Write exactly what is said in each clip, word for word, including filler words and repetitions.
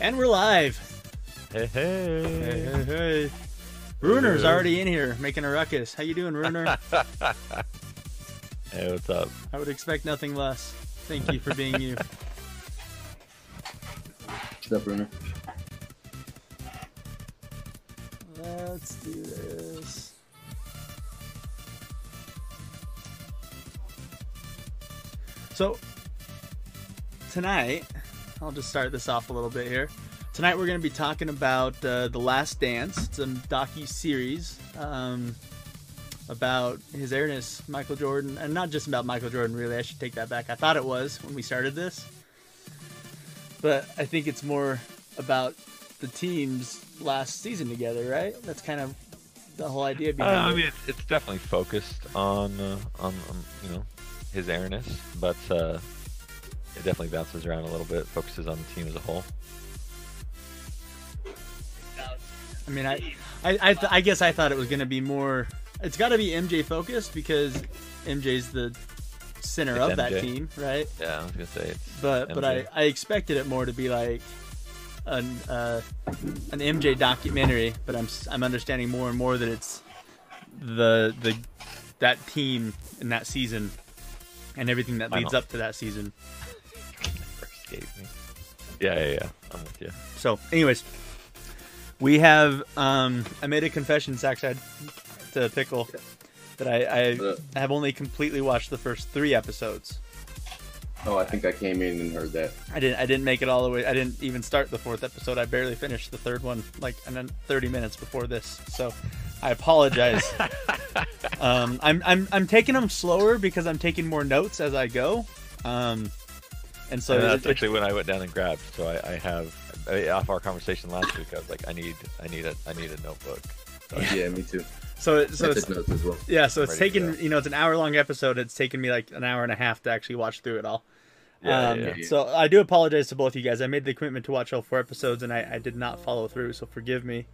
And we're live. Hey, hey. Hey, hey, hey. Runer's hey. Already in here making a ruckus. How you doing, Runer? Hey, what's up? I would expect nothing less. Thank you for being you. What's up, Runer? Let's do this. So, tonight, I'll just start this off a little bit here. Tonight we're going to be talking about uh, The Last Dance. It's a docu-series um, about his heiress, Michael Jordan. And not just about Michael Jordan, really. I should take that back. I thought it was when we started this. But I think it's more about the team's last season together, right? That's kind of the whole idea behind uh, I mean, it. It's definitely focused on, uh, on, on you know, his airness, but uh, it definitely bounces around a little bit, focuses on the team as a whole. I mean, I, I, I, th I guess I thought it was going to be more. It's got to be M J focused because M J's the center it's of M J. That team, right? Yeah, I was gonna say. It's but M J. But I, I expected it more to be like an uh, an M J documentary, but I'm I'm understanding more and more that it's the the that team in that season. And everything that leads up to that season. Escape me. Yeah, yeah, yeah. I'm with you. So, anyways, we have. Um, I made a confession, Sackside, to Pickle, that I, I have only completely watched the first three episodes. Oh, I think I came in and heard that. I didn't. I didn't make it all the way. I didn't even start the fourth episode. I barely finished the third one, like, and then thirty minutes before this. So, I apologize. um, I'm I'm I'm taking them slower because I'm taking more notes as I go. Um, and so and that's it, actually it, when I went down and grabbed. So I, I have I, off our conversation last week. I was like, I need I need a I need a notebook. So yeah, yeah, me too. So it, so it's, notes as well. Yeah, so I'm it's taken you know it's an hour long episode. It's taken me like an hour and a half to actually watch through it all. Yeah, um, yeah, yeah. So I do apologize to both you guys. I made the commitment to watch all four episodes and I, I did not follow through. So forgive me.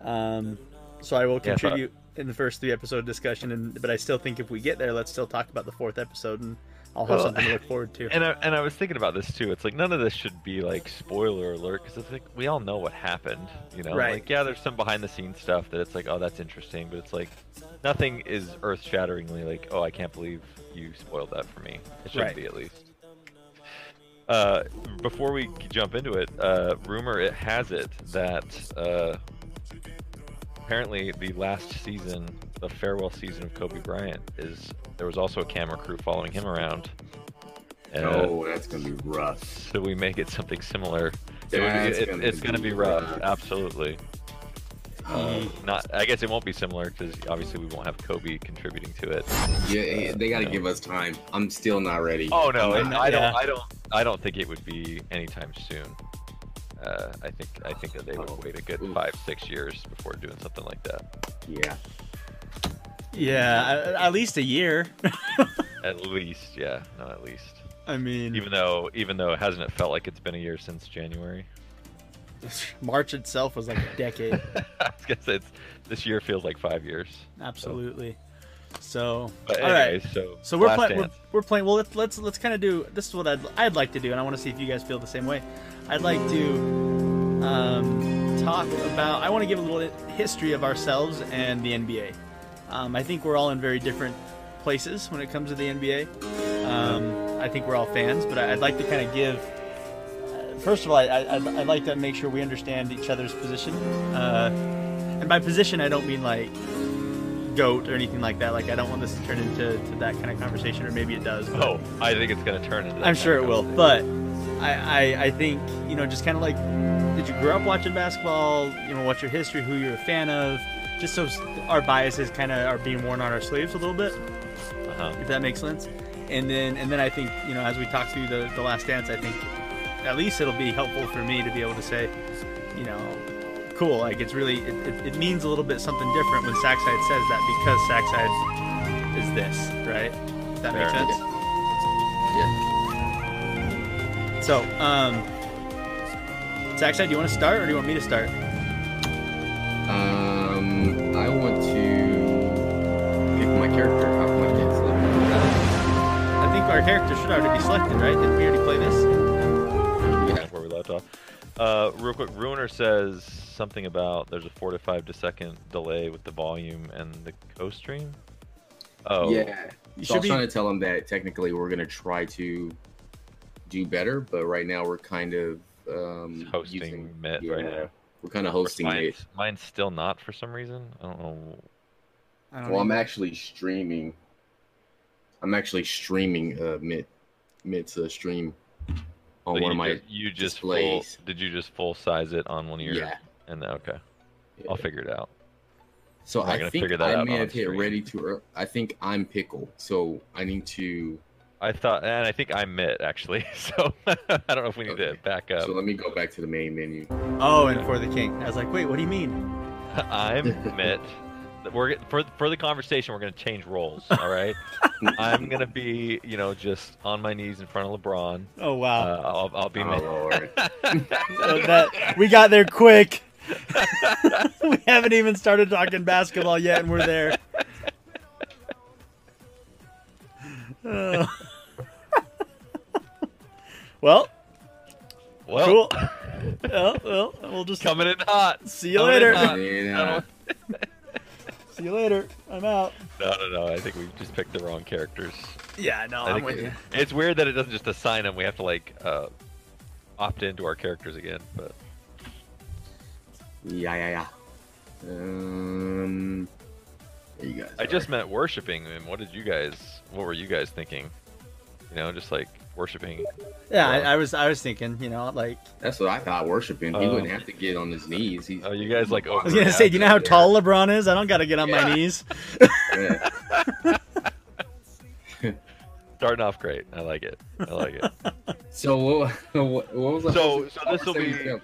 Um. So I will contribute yeah, but... in the first three episode discussion, and but I still think if we get there, let's still talk about the fourth episode, and I'll have well, something to look forward to. And I, and I was thinking about this too. It's like none of this should be like spoiler alert because it's like we all know what happened, you know? Right. Like yeah, there's some behind the scenes stuff that it's like oh that's interesting, but it's like nothing is earth shatteringly like oh I can't believe you spoiled that for me. It shouldn't right. be at least. Uh, before we jump into it, uh, rumor it has it that. Uh, Apparently, the last season, the farewell season of Kobe Bryant, is there was also a camera crew following him around. And, oh, that's going to be rough. So we may get something similar. So it, it, gonna it's going to be rough, rough. Absolutely. Um, not, I guess it won't be similar because obviously we won't have Kobe contributing to it. Yeah, they got to uh, give us time. I'm still not ready. Oh no, not, I don't. Yeah. I don't. I don't think it would be anytime soon. Uh, I think I think that they would wait a good five six years before doing something like that. Yeah. Yeah, at least a year. At least, yeah, no, at least. I mean, even though even though hasn't it felt like it's been a year since January? March itself was like a decade. I guess it's this year feels like five years. Absolutely. So, so but anyways, all right. So, so we're playing. We're, we're playing. Well, let's let's let's kind of do. This is what I'd I'd like to do, and I want to see if you guys feel the same way. I'd like to um, talk about, I want to give a little history of ourselves and the N B A. Um, I think we're all in very different places when it comes to the N B A. Um, I think we're all fans, but I'd like to kind of give, uh, first of all, I, I, I'd like to make sure we understand each other's position. Uh, and by position, I don't mean like GOAT or anything like that. Like, I don't want this to turn into to that kind of conversation, or maybe it does. Oh, I think it's going to turn into that. I'm sure it will, but... I, I, I think, you know, just kind of like, did you grow up watching basketball? You know, what's your history? Who you're a fan of? Just so our biases kind of are being worn on our sleeves a little bit, uh-huh. if that makes sense. And then, and then I think, you know, as we talk through the, the Last Dance, I think at least it'll be helpful for me to be able to say, you know, cool. Like it's really, it, it, it means a little bit something different when Sackside says that because Sackside is this, right? Does that make sense? Yeah. So, um, Sackside, do you want to start or do you want me to start? Um, I want to pick my character. How can I get selected? I think our character should already be selected, right? Didn't we already play this? Yeah, where we left off. Uh, real quick, Ruiner says something about there's a four to five to second delay with the volume and the co-stream. Oh yeah, you so should I was be... trying to tell him that technically we're gonna try to do better, but right now we're kind of um, hosting using, Mitt yeah, right now. We're kind of hosting mine, it. Mine's still not for some reason. I don't know. I don't well, know. I'm actually streaming. I'm actually streaming uh, Mitt. Mitt's uh, stream. On so one you of just, my you just full, did you just full size it on one of your yeah and okay yeah. I'll figure it out. So I'm I think figure that I may have hit stream. Ready to early. I think I'm Pickle, so I need to. I thought and I think I'm Mitt actually, so I don't know if we need okay. to back up. So let me go back to the main menu. Oh, and for the king, I was like, wait, what do you mean? I'm Mitt. We're for for the conversation. We're gonna change roles. All right, I'm gonna be, you know, just on my knees in front of LeBron. Oh wow! Uh, I'll, I'll be. Oh, Mitt. Lord. So that, we got there quick. We haven't even started talking basketball yet, and we're there. Uh. well, well, cool. well, well, we'll just coming in hot. See you coming later. See you later. I'm out. No, no, no. I think we just picked the wrong characters. Yeah, no, I I'm with it, you. It's weird that it doesn't just assign them. We have to, like, uh, opt into our characters again. But Yeah, yeah, yeah. Um, there you guys I are. Just meant worshiping. I mean, what did you guys, what were you guys thinking? You know, just, like, worshiping. Yeah, I, I was I was thinking, you know, like. That's what I thought, worshiping. He um, wouldn't have to get on his knees. He's, oh, you guys like. I was going to say, do you know how tall there. LeBron is? I don't got to get on yeah. my knees. Yeah. Starting off great. I like it. I like it. So what, what was the So, so this will be. Him?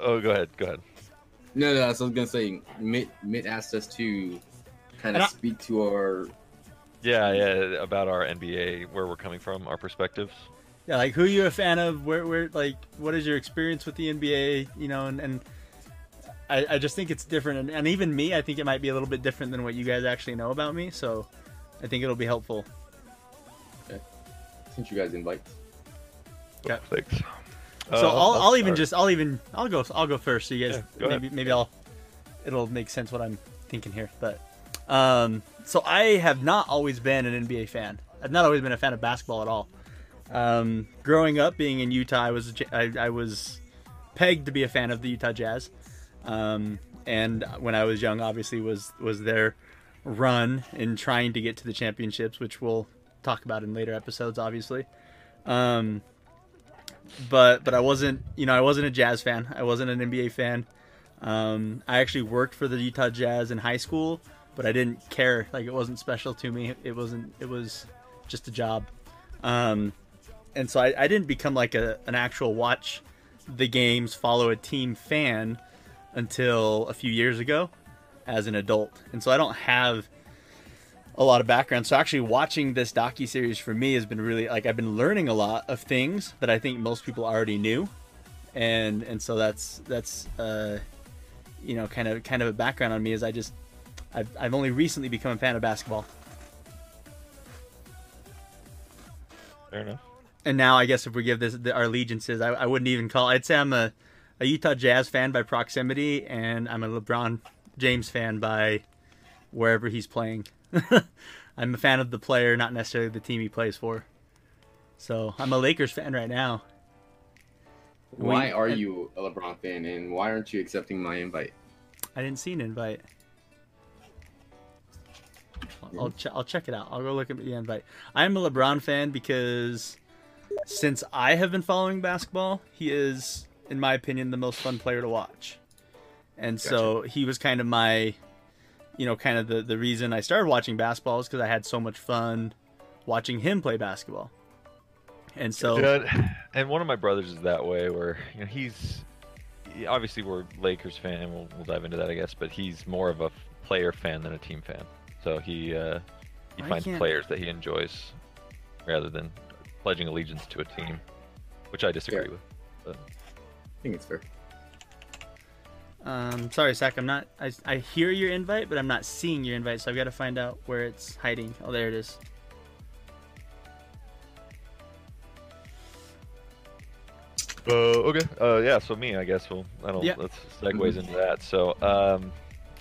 Oh, go ahead. Go ahead. No, no, so I was going to say, Mitt, Mitt asked us to kind of I... speak to our. Yeah, yeah, about our N B A, where we're coming from, our perspectives. Yeah, like who are you a fan of? Where, where, like, what is your experience with the N B A? You know, and, and I, I just think it's different, and, and even me, I think it might be a little bit different than what you guys actually know about me. So, I think it'll be helpful. Okay, since you guys invite. Okay. Oh, thanks. So uh, I'll, I'll, I'll even just, I'll even, I'll go, I'll go first. So you guys, yeah, maybe, maybe I'll, it'll make sense what I'm thinking here, but. Um, so I have not always been an N B A fan. I've not always been a fan of basketball at all. Um, growing up, being in Utah, I was I, I was pegged to be a fan of the Utah Jazz. Um, and when I was young, obviously was was their run in trying to get to the championships, which we'll talk about in later episodes, obviously. Um, but but I wasn't you know I wasn't a Jazz fan. I wasn't an N B A fan. Um, I actually worked for the Utah Jazz in high school. But I didn't care. Like, it wasn't special to me. It wasn't. It was just a job, um, and so I, I didn't become like a an actual watch the games, follow a team fan until a few years ago, as an adult. And so I don't have a lot of background. So actually, watching this docuseries for me has been really like I've been learning a lot of things that I think most people already knew, and and so that's that's uh, you know kind of kind of a background on me is I just. I've, I've only recently become a fan of basketball. Fair enough. And now I guess if we give this the, our allegiances, I, I wouldn't even call. I'd say I'm a, a Utah Jazz fan by proximity, and I'm a LeBron James fan by wherever he's playing. I'm a fan of the player, not necessarily the team he plays for. So I'm a Lakers fan right now. Why we, are I, you a LeBron fan, and why aren't you accepting my invite? I didn't see an invite. I'll, ch I'll check it out. I'll go look at the invite. I'm a LeBron fan because since I have been following basketball, he is, in my opinion, the most fun player to watch. And gotcha. So he was kind of my, you know, kind of the, the reason I started watching basketball is because I had so much fun watching him play basketball. And so. Good. And one of my brothers is that way where, you know, he's obviously we're Lakers fan and we'll, we'll dive into that, I guess, but he's more of a player fan than a team fan. So he uh, he I finds can't. players that he enjoys rather than pledging allegiance to a team, which I disagree fair. with. But. I think it's fair. Um, sorry, Zach. I'm not. I, I hear your invite, but I'm not seeing your invite, so I've got to find out where it's hiding. Oh, there it is. Uh, okay. Uh, yeah. So me, I guess. Well, I don't. Yeah. That segues into that. So, um,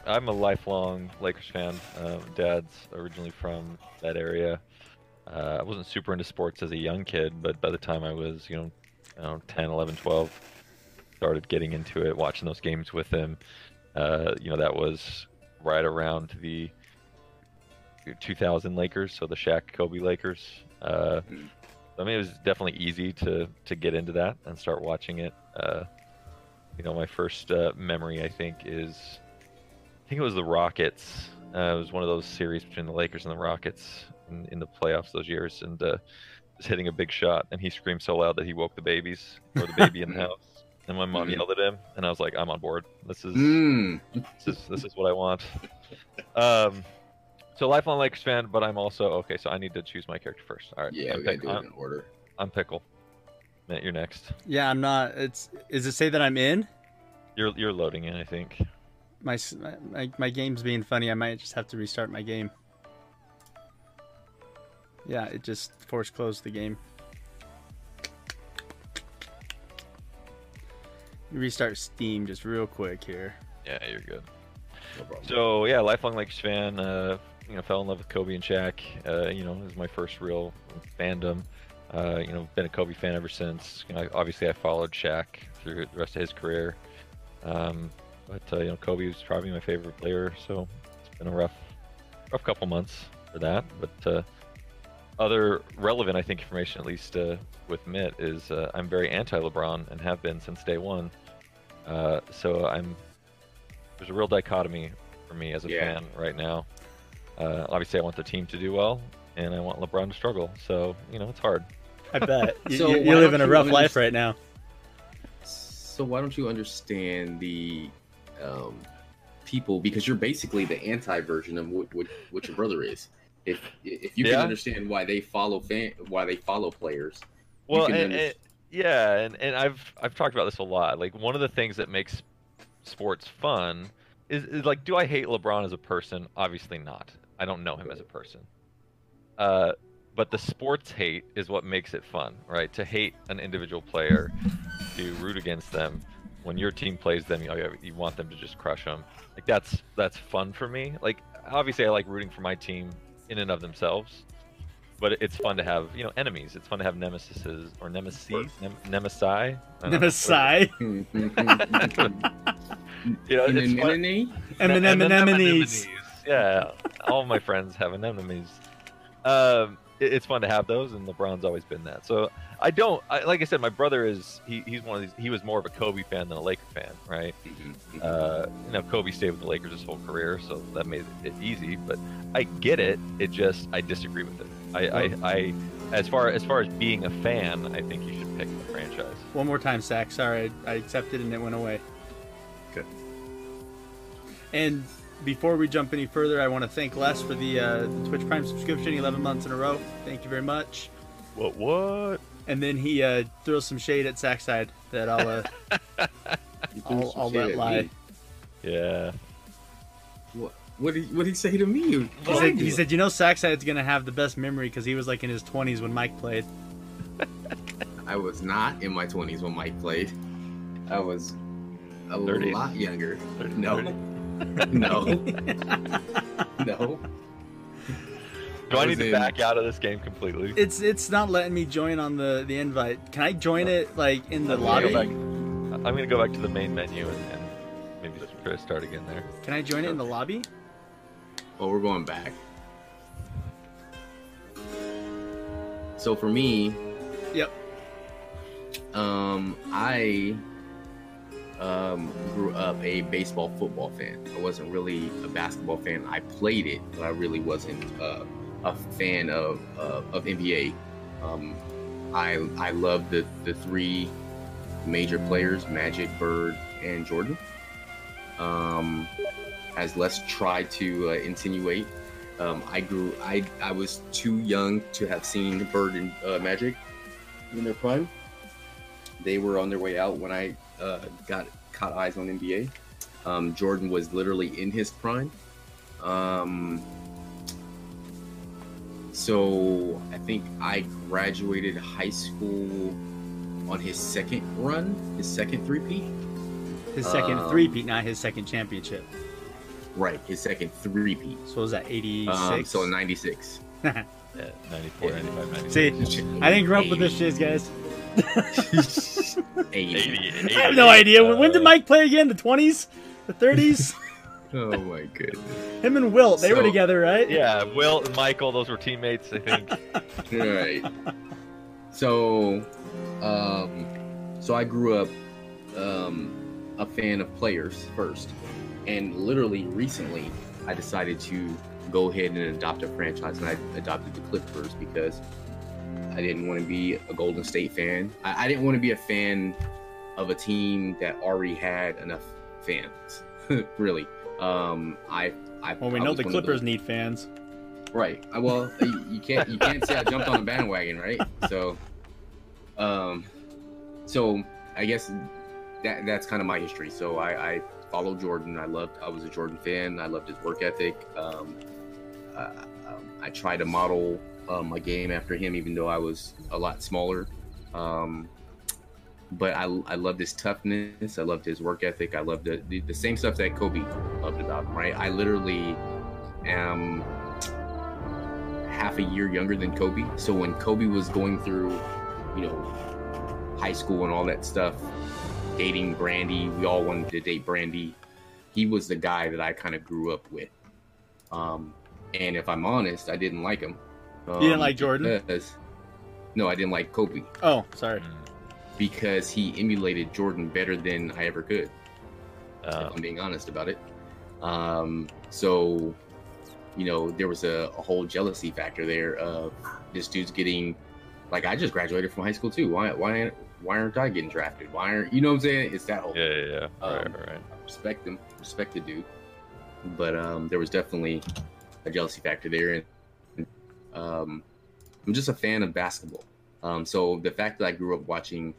I'm a lifelong Lakers fan. Um, dad's originally from that area. Uh, I wasn't super into sports as a young kid, but by the time I was, you know, I don't know, ten, eleven, twelve, started getting into it, watching those games with him. Uh, you know, that was right around the two thousand Lakers, so the Shaq Kobe Lakers. Uh, mm-hmm. I mean, it was definitely easy to, to get into that and start watching it. Uh, you know, my first uh, memory, I think, is... I think it was the Rockets. Uh, it was one of those series between the Lakers and the Rockets in, in the playoffs those years. And uh, was hitting a big shot, and he screamed so loud that he woke the babies, or the baby in the house. And my mom mm. yelled at him, and I was like, I'm on board. This is mm. this is, this is what I want. Um... So lifelong Lakers fan, but I'm also okay. So I need to choose my character first. All right. Yeah, I'm we pick, gotta do I'm, it in order. I'm Pickle. Matt, you're next. Yeah, I'm not. It's is it say that I'm in? You're you're loading in, I think. My my my game's being funny. I might just have to restart my game. Yeah, it just force closed the game. You restart Steam just real quick here. Yeah, you're good. No problem. So yeah, lifelong Lakers fan. Uh, You know, fell in love with Kobe and Shaq. Uh, you know, it was my first real fandom. Uh, you know, been a Kobe fan ever since. You know, obviously, I followed Shaq through the rest of his career. Um, but uh, you know, Kobe was probably my favorite player. So it's been a rough, rough couple months for that. But uh, other relevant, I think, information at least uh, with Mitt is uh, I'm very anti-LeBron and have been since day one. Uh, so I'm there's a real dichotomy for me as a yeah. fan right now. Uh, obviously, I want the team to do well, and I want LeBron to struggle. So, you know, it's hard. I bet. you so you, you live in a rough life right now. So why don't you understand the um, people? Because you're basically the anti-version of what, what, what your brother is. If if you yeah. can understand why they follow fan, why they follow players. Well, you can and, and, yeah, and, and I've I've talked about this a lot. Like, one of the things that makes sports fun is, is like, do I hate LeBron as a person? Obviously not. I don't know him as a person. Uh, but the sports hate is what makes it fun, right? To hate an individual player, to root against them. When your team plays them, you know, you want them to just crush them. Like, that's that's fun for me. Like, obviously, I like rooting for my team in and of themselves. But it's fun to have, you know, enemies. It's fun to have nemesises or nemesis, nem nemesi. Nemesi. You know, it's anemone? Anemones. Yeah, all my friends have anemones. Um, it, it's fun to have those, and LeBron's always been that. So I don't, I, like I said, my brother is, he, he's one of these, he was more of a Kobe fan than a Laker fan, right? Uh, you know, Kobe stayed with the Lakers his whole career, so that made it easy, but I get it. It just, I disagree with it. I, I, I as far as far as being a fan, I think you should pick the franchise. One more time, Sack. Sorry, I, I accepted and it went away. Good. And before we jump any further, I want to thank Les for the, uh, the Twitch Prime subscription, eleven months in a row. Thank you very much. What? What? And then he uh, throws some shade at Sackside that I'll uh, I'll, I'll let lie. Yeah. What? What did, what did he say to me? He said, he said, you know, Sackside's going to have the best memory because he was like in his twenties when Mike played. I was not in my twenties when Mike played. I was a thirties. Lot younger. thirties. No. No. No. Do I, I need in... to back out of this game completely? It's it's not letting me join on the, the invite. Can I join oh. it like in the I'm lobby? Gonna go back, I'm going to go back to the main menu and, and maybe just start again there. Can I join sure. it in the lobby? Well, we're going back. So for me, yep. Um, I um grew up a baseball football fan. I wasn't really a basketball fan. I played it, but I really wasn't uh, a fan of uh, of N B A. Um, I I loved the the three major players: Magic, Bird, and Jordan. Um. As Les tried to uh, insinuate, um, I grew. I I was too young to have seen Bird and uh, Magic in their prime. They were on their way out when I uh, got caught eyes on N B A. Um, Jordan was literally in his prime. Um, so I think I graduated high school on his second run, his second three-peat. His second um, three-peat, not his second championship. Right, his second three-peat. So was that eighty-six? Um, so ninety-six. Yeah, ninety-four, yeah. ninety-five, ninety-six. See, I didn't grow up eighty. With this shit, guys. eighty. eighty, eighty. I have no idea. Uh, when did Mike play again? The twenties? The thirties? Oh, my goodness. Him and Wilt, they so, were together, right? Yeah, Wilt and Michael, those were teammates, I think. Right. So, um, so I grew up um, a fan of players first. And literally recently, I decided to go ahead and adopt a franchise. And I adopted the Clippers because I didn't want to be a Golden State fan. I, I didn't want to be a fan of a team that already had enough fans, really. Um, I, I. Well, we I know the Clippers need fans, right? Well, you, you can't you can't say I jumped on a bandwagon, right? So, um, so I guess that that's kind of my history. So I, I followed Jordan. I loved. I was a Jordan fan. I loved his work ethic. Um, I, um, I tried to model um, my game after him, even though I was a lot smaller. Um, But I, I loved his toughness. I loved his work ethic. I loved the, the, the same stuff that Kobe loved about him, right? I literally am half a year younger than Kobe. So when Kobe was going through, you know, high school and all that stuff, dating Brandy, we all wanted to date Brandy. He was the guy that I kind of grew up with. Um, and if I'm honest, I didn't like him. Um, you didn't like Jordan? Because, no, I didn't like Kobe. Oh, sorry. Because he emulated Jordan better than I ever could, uh, if I'm being honest about it. Um, so, you know, there was a, a whole jealousy factor there of this dude's getting, like, I just graduated from high school too. Why, why, why aren't I getting drafted? Why aren't, you know what I'm saying? It's that whole. Yeah, yeah, yeah. Um, right, right. Respect him, respect the dude. But um, there was definitely a jealousy factor there, and um, I'm just a fan of basketball. Um, so the fact that I grew up watching,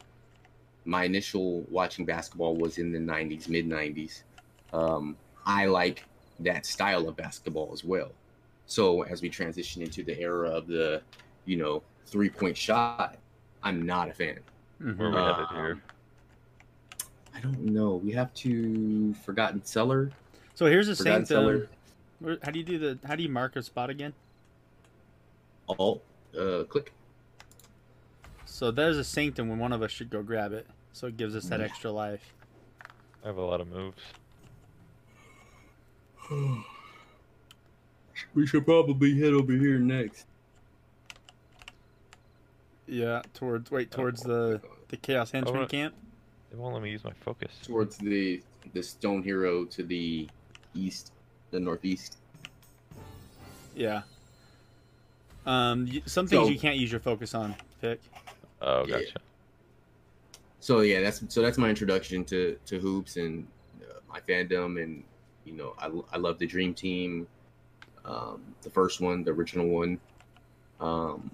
my initial watching basketball was in the nineties, mid nineties. Um, I like that style of basketball as well. So as we transition into the era of the, you know, three point shot, I'm not a fan. Where we have it here? I don't know. We have to Forgotten Cellar. So here's the same thing. How do you do the? How do you mark a spot again? Alt, uh, click. So there's a sanctum when one of us should go grab it. So it gives us that extra life. I have a lot of moves. We should probably head over here next. Yeah, towards wait towards the the Chaos Henchman wanna, camp. They won't let me use my focus. Towards the the Stone Hero to the east, the northeast. Yeah. Um, some things so, you can't use your focus on. Pick. Oh, gotcha. Yeah. So yeah, that's so that's my introduction to, to hoops and uh, my fandom, and you know I, I love the Dream Team, um, the first one, the original one. Um,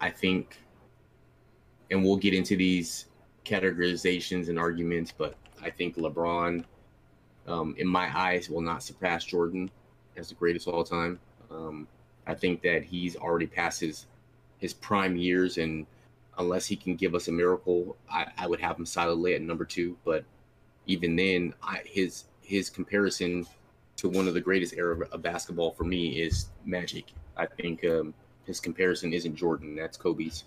I think, and we'll get into these categorizations and arguments, but I think LeBron, um, in my eyes, will not surpass Jordan as the greatest of all time. Um, I think that he's already passed his. his prime years, and unless he can give us a miracle, I, I would have him solidly at number two. But even then, I, his his comparison to one of the greatest era of basketball for me is Magic. I think um, his comparison isn't Jordan, that's Kobe's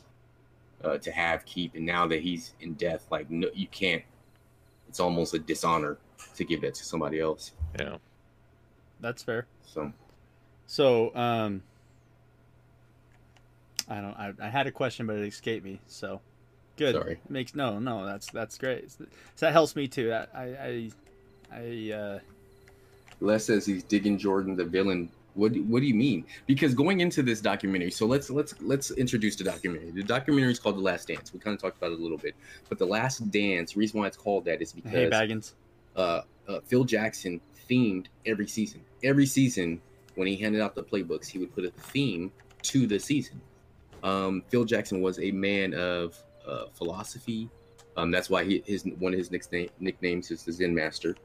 uh, to have, keep, and now that he's in death, like no, you can't. It's almost a dishonor to give that to somebody else. Yeah, that's fair. So, so um. I don't. I, I had a question, but it escaped me. So, good. Sorry. Makes no, no. That's that's great. So that helps me too. I, I, I. uh Les says he's digging Jordan the villain. What What do you mean? Because going into this documentary, so let's let's let's introduce the documentary. The documentary is called The Last Dance. We kind of talked about it a little bit, but The Last Dance. The reason why it's called that is because hey, Baggins. Uh, uh, Phil Jackson themed every season. Every season, when he handed out the playbooks, he would put a theme to the season. Um, Phil Jackson was a man of uh, philosophy. Um, that's why he, his one of his nickname, nicknames is the Zen Master.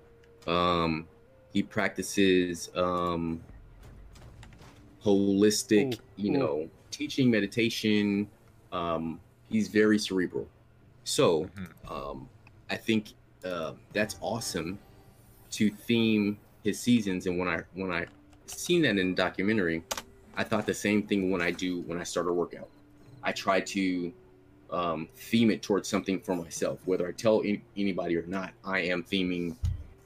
Um, he practices um, holistic, ooh, you ooh. know, teaching, meditation. Um, he's very cerebral. So mm-hmm. um, I think uh, that's awesome to theme his seasons. And when I when I seen that in the documentary, I thought the same thing when I do when I start a workout. I try to um, theme it towards something for myself, whether I tell any, anybody or not. I am theming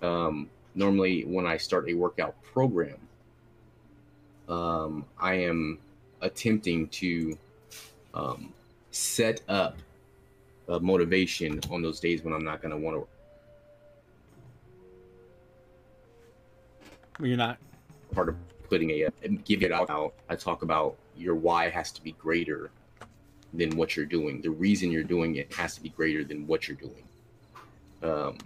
um, normally when I start a workout program. Um, I am attempting to um, set up a motivation on those days when I'm not going to want to. You're not part of putting a give it out. I talk about your why has to be greater than what you're doing. The reason you're doing it has to be greater than what you're doing. Um,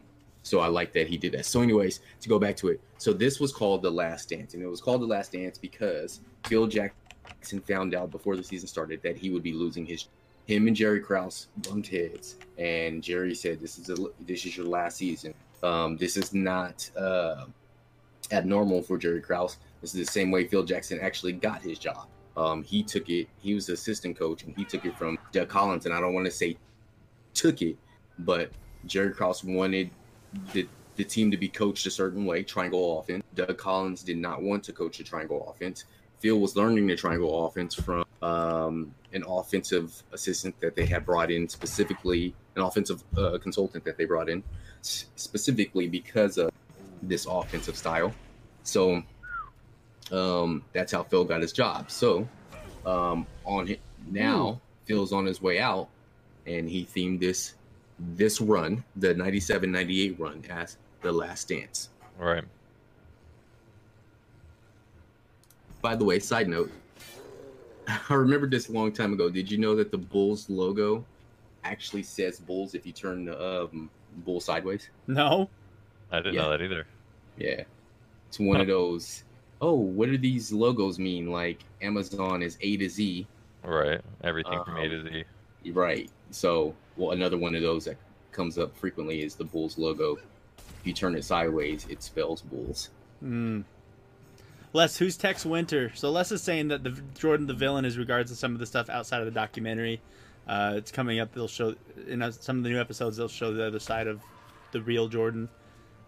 so I like that he did that. So anyways, to go back to it. So this was called The Last Dance, and it was called The Last Dance because Phil Jackson found out before the season started that he would be losing his. Him and Jerry Krause bumped heads, and Jerry said, "This is a, this is your last season. Um, this is not uh, abnormal for Jerry Krause. This is the same way Phil Jackson actually got his job. Um, he took it. He was the assistant coach, and he took it from Doug Collins. And I don't want to say took it, but Jerry Krause wanted the the team to be coached a certain way, triangle offense. Doug Collins did not want to coach the triangle offense. Phil was learning the triangle offense from um, an offensive assistant that they had brought in specifically, an offensive uh, consultant that they brought in s- specifically because of this offensive style. So um, that's how Phil got his job. So um, on it now, mm. Phil's on his way out, and he themed this this run, the ninety-seven ninety-eight run, as The Last Dance. All right. By the way, side note, I remembered this a long time ago. Did you know that the Bulls logo actually says Bulls if you turn the um, bull sideways? No. I didn't yeah. know that either. Yeah. It's one of those, oh, what do these logos mean? Like Amazon is A to Z. Right. Everything um, from A to Z. Right. So, well, another one of those that comes up frequently is the Bulls logo. If you turn it sideways, it spells Bulls. Hmm. Les, who's Tex Winter? So Les is saying that the Jordan the villain is regards to some of the stuff outside of the documentary. Uh, it's coming up. They'll show in some of the new episodes. They'll show the other side of the real Jordan.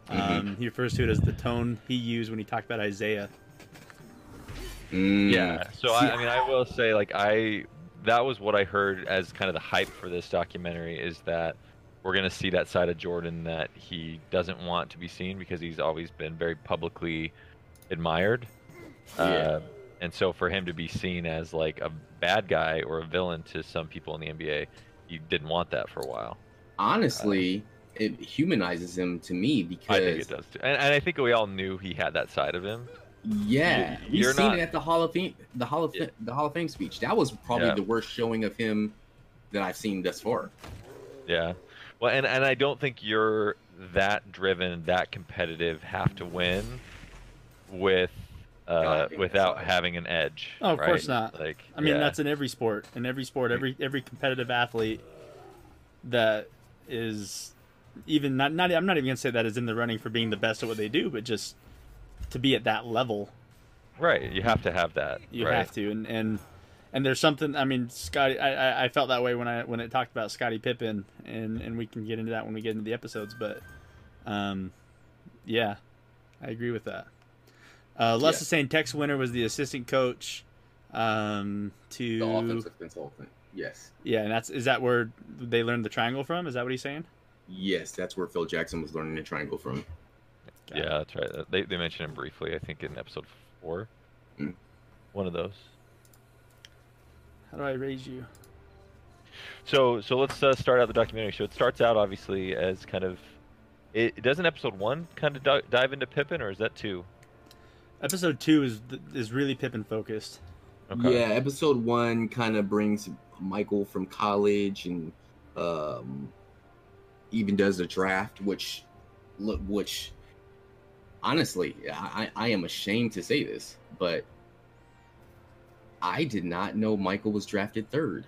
Um, mm-hmm. He refers to it as the tone he used when he talked about Isaiah. Mm. Yeah. So I, I mean, I will say, like, I that was what I heard as kind of the hype for this documentary, is that we're gonna see that side of Jordan that he doesn't want to be seen because he's always been very publicly admired. Yeah. Uh, and so for him to be seen as like a bad guy or a villain to some people in the N B A, you didn't want that for a while. Honestly, uh, it humanizes him to me because I think it does too. And, and I think we all knew he had that side of him. Yeah, you, we've seen not... it at the Hall of Fame, the Hall of yeah. the Hall of Fame speech. That was probably yeah. the worst showing of him that I've seen thus far. Yeah, well, and and I don't think you're that driven, that competitive, have to win with. Uh, no, without having an edge. Oh, of right? course not. Like, I mean, yeah. that's in every sport. In every sport, every every competitive athlete that is even not not. I'm not even gonna say that is in the running for being the best at what they do, but just to be at that level. Right. You have to have that. You right? have to, and, and and there's something. I mean, Scottie. I I felt that way when I when it talked about Scottie Pippen, and and we can get into that when we get into the episodes. But, um, yeah, I agree with that. Uh, Les yeah. is saying Tex Winter was the assistant coach um, to the offensive consultant. Yes. Yeah, and that's is that where they learned the triangle from? Is that what he's saying? Yes, that's where Phil Jackson was learning the triangle from. Got yeah, it. That's right. They they mentioned him briefly, I think, in episode four. Mm. One of those. How do I raise you? So so let's uh, start out the documentary. So it starts out obviously as kind of it doesn't episode one kind of do- dive into Pippen, or is that two? Episode two is is really Pippen focused. Okay. Yeah, episode one kind of brings Michael from college and um, even does the draft, which, which honestly, I, I am ashamed to say this, but I did not know Michael was drafted third.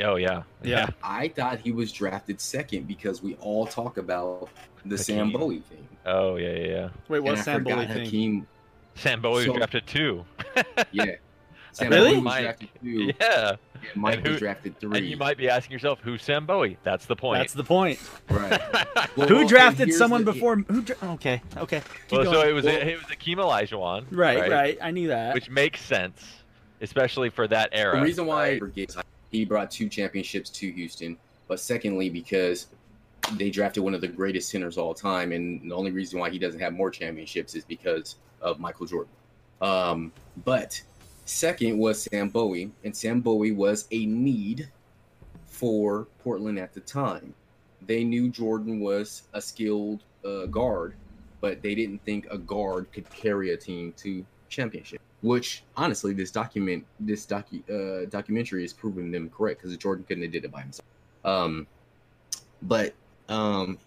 Oh, yeah. Yeah. I thought he was drafted second because we all talk about the Hakeem. Sam Bowie thing. Oh, yeah, yeah, yeah. Wait, what's Sam Bowie thing? Hakeem, Sam Bowie so, drafted two. yeah. Sam really? Bowie was drafted two. Yeah. And Mike and who, was drafted three. And you might be asking yourself, who's Sam Bowie? That's the point. That's the point. Right. Well, who well, drafted someone the, before? Who? Dra okay. Okay. Keep well, going. So it was well, a, it was Hakeem Olajuwon. Right, right. Right. I knew that. Which makes sense, especially for that era. The reason why I forget, he brought two championships to Houston, but secondly because they drafted one of the greatest centers of all time, and the only reason why he doesn't have more championships is because of Michael Jordan. Um, but second was Sam Bowie, and Sam Bowie was a need for Portland at the time. They knew Jordan was a skilled uh, guard, but they didn't think a guard could carry a team to championship. Which honestly, this document, this docu uh, documentary is proving them correct because Jordan couldn't have did it by himself. Um, but um,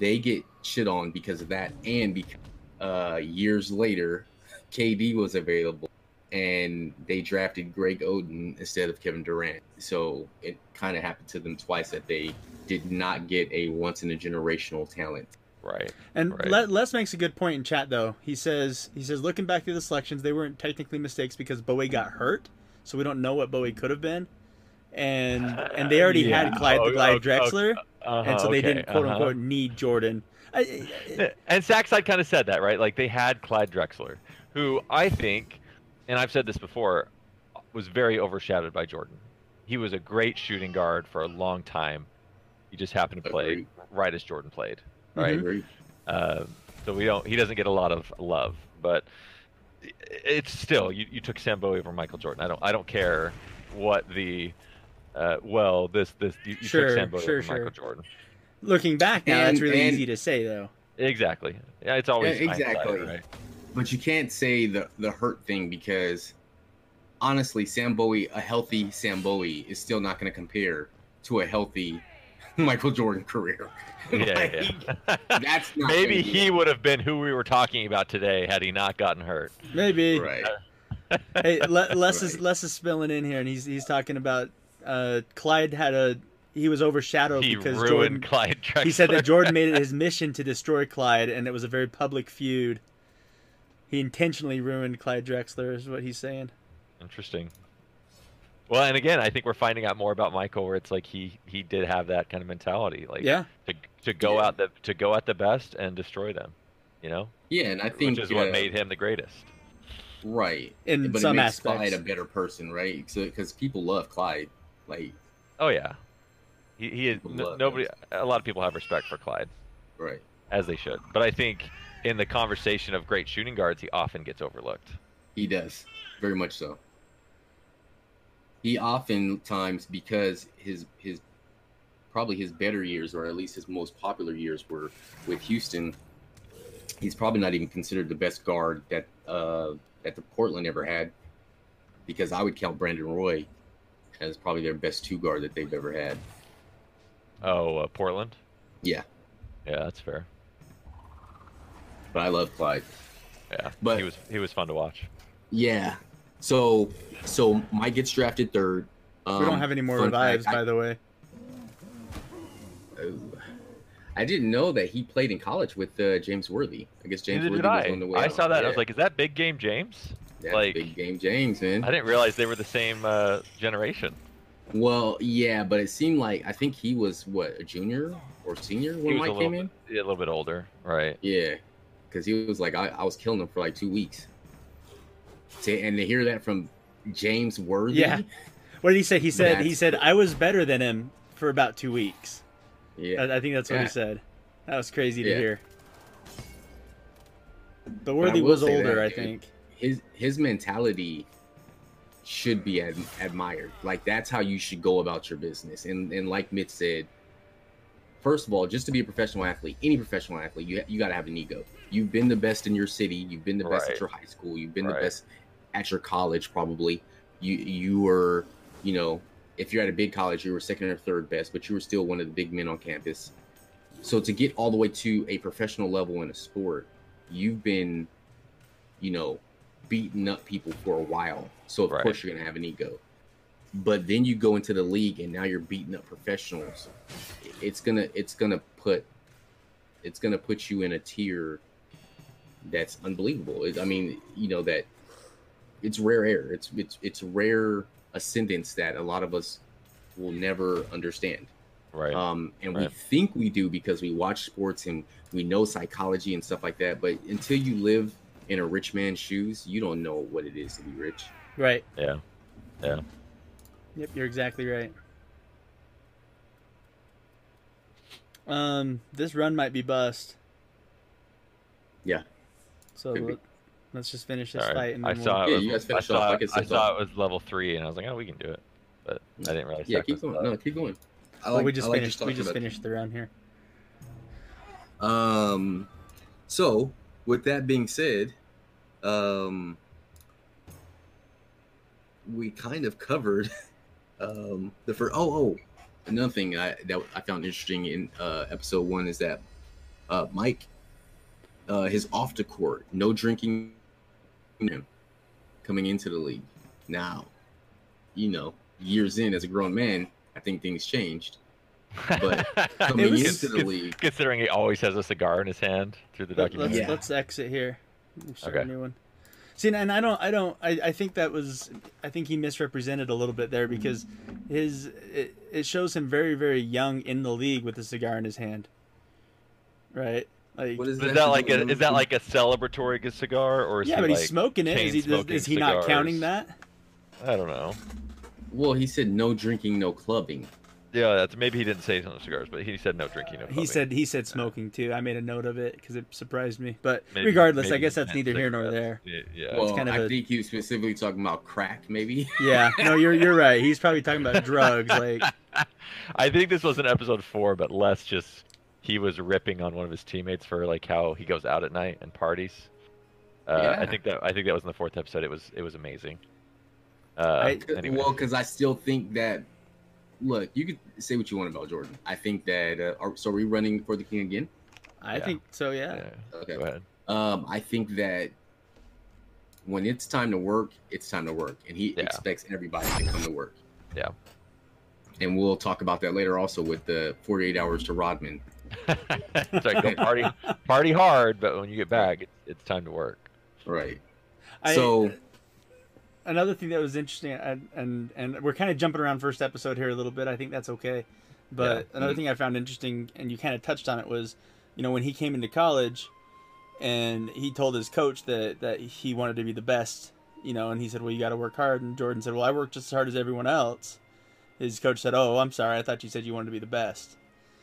they get shit on because of that, and because uh, years later, K D was available, and they drafted Greg Oden instead of Kevin Durant. So it kind of happened to them twice that they did not get a once-in-a-generational talent. Right. And right. Les makes a good point in chat, though. He says, he says, looking back through the selections, they weren't technically mistakes because Bowie got hurt, so we don't know what Bowie could have been. And and they already yeah. had Clyde, oh, Clyde oh, Drexler, oh, uh-huh, and so they okay, didn't, quote-unquote, uh-huh. need Jordan. I, I, and Sackside kind of said that, right? Like, they had Clyde Drexler, who I think, and I've said this before, was very overshadowed by Jordan. He was a great shooting guard for a long time. He just happened to play agreed. right as Jordan played, right? Mm-hmm. uh, so we don't. He doesn't get a lot of love, but it's still you. You took Sam Bowie over Michael Jordan. I don't. I don't care what the. Uh, well, this this you, you sure, took Sam Bowie sure, over sure. Michael Jordan. Looking back now, and, that's really and, easy to say, though. Exactly. Yeah, it's always yeah, exactly. Right? But you can't say the, the hurt thing because, honestly, Sam Bowie, a healthy Sam Bowie is still not going to compare to a healthy Michael Jordan career. Yeah, like, yeah. That's not maybe he would have been who we were talking about today had he not gotten hurt. Maybe. Right. Hey, Les, right. is, Les is spilling in here, and he's he's talking about uh, Clyde had a he was overshadowed he because Jordan Clyde Drexler. He said that Jordan made it his mission to destroy Clyde, and it was a very public feud. He intentionally ruined Clyde Drexler, is what he's saying. Interesting. Well, and again, I think we're finding out more about Michael, where it's like he he did have that kind of mentality, like yeah, to to go yeah. out the to go at the best and destroy them, you know. Yeah, and I think which is uh, what made him the greatest. Right. In but some it makes aspects. Clyde a better person, right? Because so, people love Clyde, like. Oh yeah, he he is nobody. Him. A lot of people have respect for Clyde, right? As they should, but I think. In the conversation of great shooting guards, he often gets overlooked. He does, very much so. He oftentimes, because his his probably his better years, or at least his most popular years, were with Houston. He's probably not even considered the best guard that uh, that the Portland ever had, because I would count Brandon Roy as probably their best two guard that they've ever had. Oh, uh, Portland? Yeah. Yeah, that's fair. But I love Clyde. Yeah, but he was he was fun to watch. Yeah, so so Mike gets drafted third. Um, we don't have any more revives, fact, by I, the way. Oh, I didn't know that he played in college with uh, James Worthy. I guess James Neither Worthy was on the way. I out. saw that. Yeah. I was like, "Is that Big Game James?" That's like Big Game James, man. I didn't realize they were the same uh, generation. Well, yeah, but it seemed like I think he was what a junior or senior when Mike came in. Bit, a little bit older, right? Yeah. Because he was like, I, I was killing him for like two weeks. To, and to hear that from James Worthy. Yeah. What did he say? He said, he said, I was better than him for about two weeks. Yeah. I, I think that's what yeah. he said. That was crazy to yeah. hear. But Worthy was older, that, I think. His his mentality should be ad admired. Like, that's how you should go about your business. And, and like Mitch said, first of all, just to be a professional athlete, any professional athlete, you, you got to have an ego. You've been the best in your city. You've been the best right. at your high school. You've been right. the best at your college, probably. You you were, you know, if you're at a big college, you were second or third best, but you were still one of the big men on campus. So to get all the way to a professional level in a sport, you've been, you know, beating up people for a while. So, of right. course, you're going to have an ego. But then you go into the league, and now you're beating up professionals. It's gonna, it's gonna put, it's gonna put you in a tier that's unbelievable. It, I mean, you know that it's rare air. It's it's it's rare ascendance that a lot of us will never understand. Right. Um, and right. we think we do because we watch sports and we know psychology and stuff like that. But until you live in a rich man's shoes, you don't know what it is to be rich. Right. Yeah. Yeah. Yep. You're exactly right. Um, this run might be bust. Yeah. So let, let's just finish this right. fight. And I we'll... saw it was, yeah, you guys finish I saw, off. Like I said, I saw it was level three, and I was like, oh, we can do it. But I didn't realize. Yeah, keep going. That. No, keep going. I like, well, we just I finished. Like just we just finished the round here. Um, so with that being said, um, we kind of covered um the first. Oh, oh, another thing I that I found interesting in uh, episode one is that uh, Mike, uh, his off the court, no drinking, coming into the league. Now, you know, years in as a grown man, I think things changed, but coming was, into the league, considering he always has a cigar in his hand through the documentary. Let's, yeah. let's exit here. We'll start okay. a new one. See, and I don't, I don't, I, I think that was, I think he misrepresented a little bit there because his it, it shows him very, very young in the league with a cigar in his hand, right? Like, what is, is that like a, is that like a celebratory cigar or is yeah? He but like he's smoking it. Is he does, is he cigars? Not counting that? I don't know. Well, he said no drinking, no clubbing. Yeah, that's maybe he didn't say no cigars, but he said no drinking, no clubbing. He said he said smoking too. I made a note of it because it surprised me. But maybe, regardless, maybe I guess that's neither here nor there. Yeah, well, it's kind of I a... think he was specifically talking about crack, maybe. Yeah, no, you're you're right. He's probably talking about drugs. Like, I think this was in episode four, but Les just he was ripping on one of his teammates for like how he goes out at night and parties. Uh, yeah. I think that I think that was in the fourth episode. It was it was amazing. Uh, I, anyway. Well, because I still think that. Look, you could say what you want about Jordan. I think that. Uh, are, so, are we running for the king again? I yeah. think so. Yeah. yeah. Okay. Go ahead. Um, I think that when it's time to work, it's time to work, and he yeah. expects everybody to come to work. Yeah. And we'll talk about that later, also with the forty-eight hours to Rodman. It's like go party, party hard, but when you get back, it's, it's time to work. Right. I, so. Uh, Another thing that was interesting, and, and and we're kind of jumping around first episode here a little bit. I think that's okay. But yeah. another mm-hmm. thing I found interesting, and you kind of touched on it, was, you know, when he came into college and he told his coach that, that he wanted to be the best, you know, and he said, well, you got to work hard. And Jordan said, well, I work just as hard as everyone else. His coach said, oh, I'm sorry. I thought you said you wanted to be the best.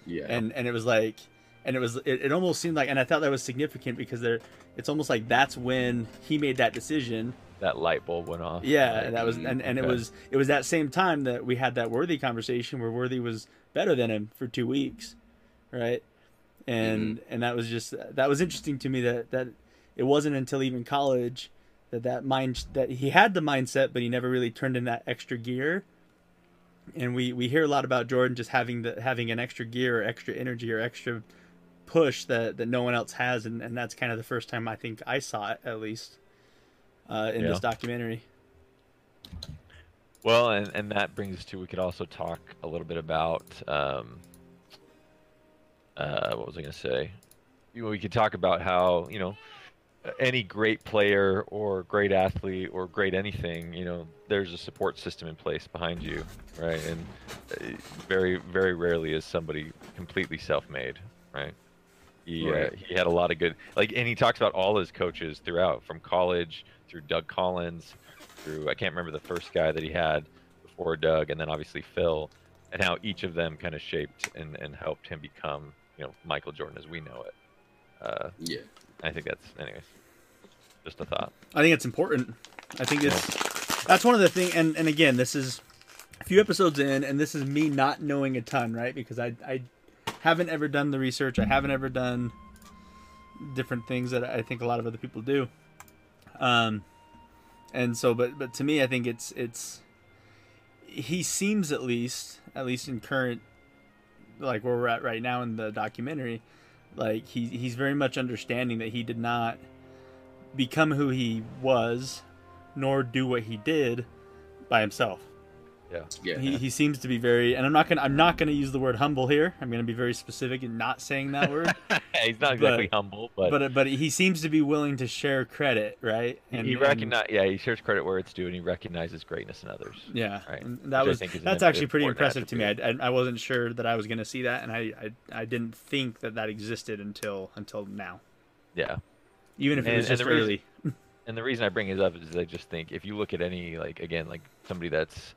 Yeah. And and it was like, and it was, it, it almost seemed like, and I thought that was significant because there, it's almost like that's when he made that decision. That light bulb went off. Yeah, and that was, and, and okay. it was, it was that same time that we had that Worthy conversation where Worthy was better than him for two weeks, right? And mm-hmm. and that was just that was interesting to me that, that it wasn't until even college that that mind that he had the mindset, but he never really turned in that extra gear. And we, we hear a lot about Jordan just having the having an extra gear or extra energy or extra push that, that no one else has, and, and that's kind of the first time I think I saw it, at least. Uh, in yeah. this documentary. Well, and, and that brings us to, we could also talk a little bit about, um, uh, what was I going to say? You know, we could talk about how, you know, any great player or great athlete or great anything, you know, there's a support system in place behind you, right? And very, very rarely is somebody completely self-made, right? He, right. Uh, he had a lot of good, like, and he talks about all his coaches throughout, from college through Doug Collins, through I can't remember the first guy that he had before Doug, and then obviously Phil, and how each of them kind of shaped and, and helped him become, you know, Michael Jordan as we know it. Uh, yeah. I think that's, anyways, just a thought. I think it's important. I think it's, yeah. that's one of the things, and, and again, this is a few episodes in, and this is me not knowing a ton, right? Because I, I haven't ever done the research. I haven't ever done different things that I think a lot of other people do. Um, and so, but, but to me, I think it's, it's, he seems at least, at least in current, like where we're at right now in the documentary, like he, he's very much understanding that he did not become who he was, nor do what he did by himself. Yeah. Yeah. He, he seems to be very, and I'm not gonna I'm not gonna use the word humble here. I'm gonna be very specific in not saying that word. He's not exactly but, humble, but but but he seems to be willing to share credit, right? And he recognize yeah, he shares credit where it's due, and he recognizes greatness in others. Yeah, right. And that Which was I think is that's actually pretty impressive attribute. to me. I, I wasn't sure that I was gonna see that, and I, I I didn't think that that existed until until now. Yeah. Even if and, it was just early. Reason, and the reason I bring it up is I just think if you look at any like again like somebody that's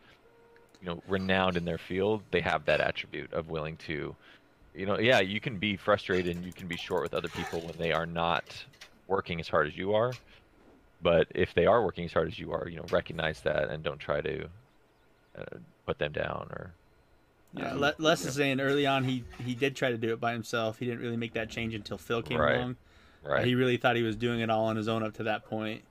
you know, renowned in their field, they have that attribute of willing to, you know, yeah, you can be frustrated and you can be short with other people when they are not working as hard as you are. But if they are working as hard as you are, you know, recognize that and don't try to uh, put them down or. Yeah, uh, Les is saying early on he, he did try to do it by himself. He didn't really make that change until Phil came right. along. Right. Uh, he really thought he was doing it all on his own up to that point.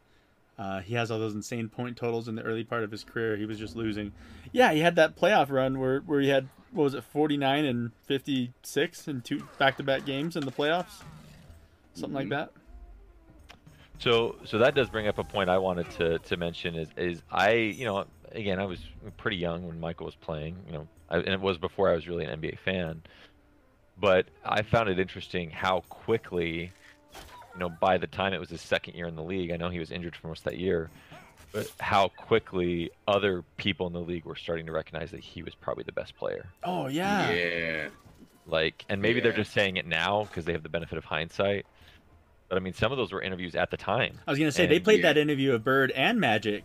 Uh, he has all those insane point totals in the early part of his career. He was just losing. Yeah, he had that playoff run where, where he had, what was it, forty-nine and fifty-six in two back-to-back games in the playoffs? Something mm-hmm. like that. So so that does bring up a point I wanted to, to mention is, is I, you know, again, I was pretty young when Michael was playing, you know, I, and it was before I was really an N B A fan. But I found it interesting how quickly... You know, by the time it was his second year in the league, I know he was injured for most of that year, but how quickly other people in the league were starting to recognize that he was probably the best player. Oh, yeah. Yeah. Like, and maybe yeah. they're just saying it now because they have the benefit of hindsight. But, I mean, some of those were interviews at the time. I was going to say, and, they played yeah. that interview of Bird and Magic.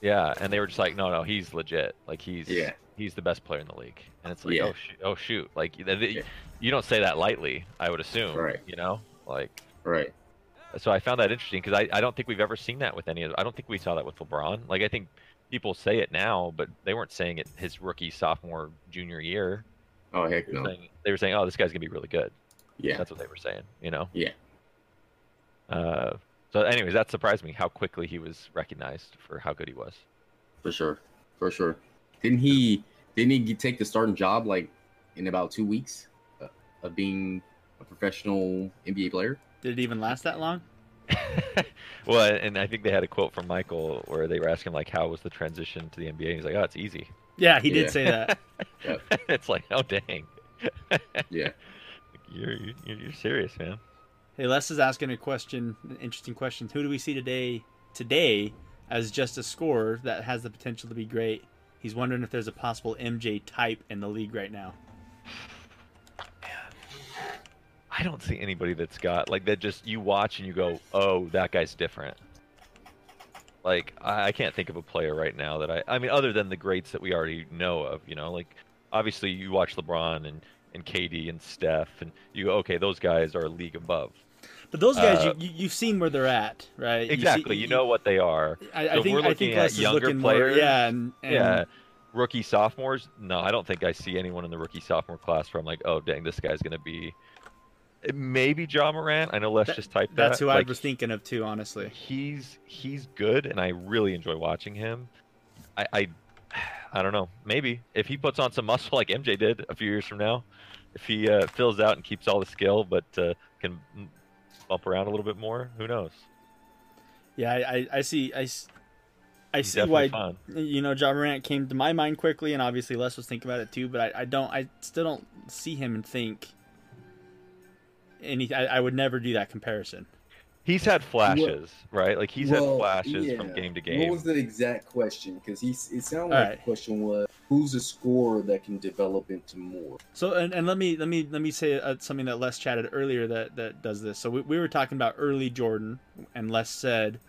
Yeah, and they were just like, no, no, he's legit. Like, he's yeah. he's the best player in the league. And it's like, yeah. oh, shoot, oh, shoot. Like, they, they, yeah. you don't say that lightly, I would assume. Right. You know? Like. Right. So I found that interesting because I, I don't think we've ever seen that with any of I don't think we saw that with LeBron. Like, I think people say it now, but they weren't saying it his rookie, sophomore, junior year. Oh, heck they no. Saying, they were saying, oh, this guy's going to be really good. Yeah. That's what they were saying, you know? Yeah. Uh, so anyways, that surprised me how quickly he was recognized for how good he was. For sure. For sure. Didn't he, didn't he take the starting job, like, in about two weeks of being a professional N B A player? Did it even last that long? Well, and I think they had a quote from Michael where they were asking, like, how was the transition to the N B A? And he's like, oh, it's easy. Yeah, he did yeah. say that. yeah. It's like, oh, dang. yeah. You're, you're you're serious, man. Hey, Les is asking a question, an interesting question. Who do we see today today as just a scorer that has the potential to be great? He's wondering if there's a possible M J type in the league right now. I don't see anybody that's got like that. Just you watch and you go, "Oh, that guy's different." Like I, I can't think of a player right now that I. I mean, other than the greats that we already know of, you know, like obviously you watch LeBron and and K D and Steph, and you go, "Okay, those guys are a league above." But those guys, uh, you you've seen where they're at, right? Exactly, you, see, you, you know what they are. I, I so think we're looking I think at younger looking players, more, yeah, and, and... yeah. Rookie sophomores? No, I don't think I see anyone in the rookie sophomore class where I'm like, "Oh, dang, this guy's gonna be." Maybe Ja Morant. I know Les that, just typed that. That's who like, I was thinking of too, honestly. He's he's good, and I really enjoy watching him. I, I I don't know. Maybe if he puts on some muscle like M J did a few years from now, if he uh, fills out and keeps all the skill, but uh, can bump around a little bit more, who knows? Yeah, I, I, I see. I, I he's see why fun. You know Ja Morant came to my mind quickly, and obviously Les was thinking about it too. But I, I don't. I still don't see him and think. Any, I, I would never do that comparison. He's had flashes, what? Right? Like he's well, had flashes yeah. from game to game. What was the exact question? Because he, it sounded All like right. the question was, "Who's a scorer that can develop into more?" So, and, and let me let me let me say uh, something that Les chatted earlier that that does this. So we we were talking about early Jordan, and Les said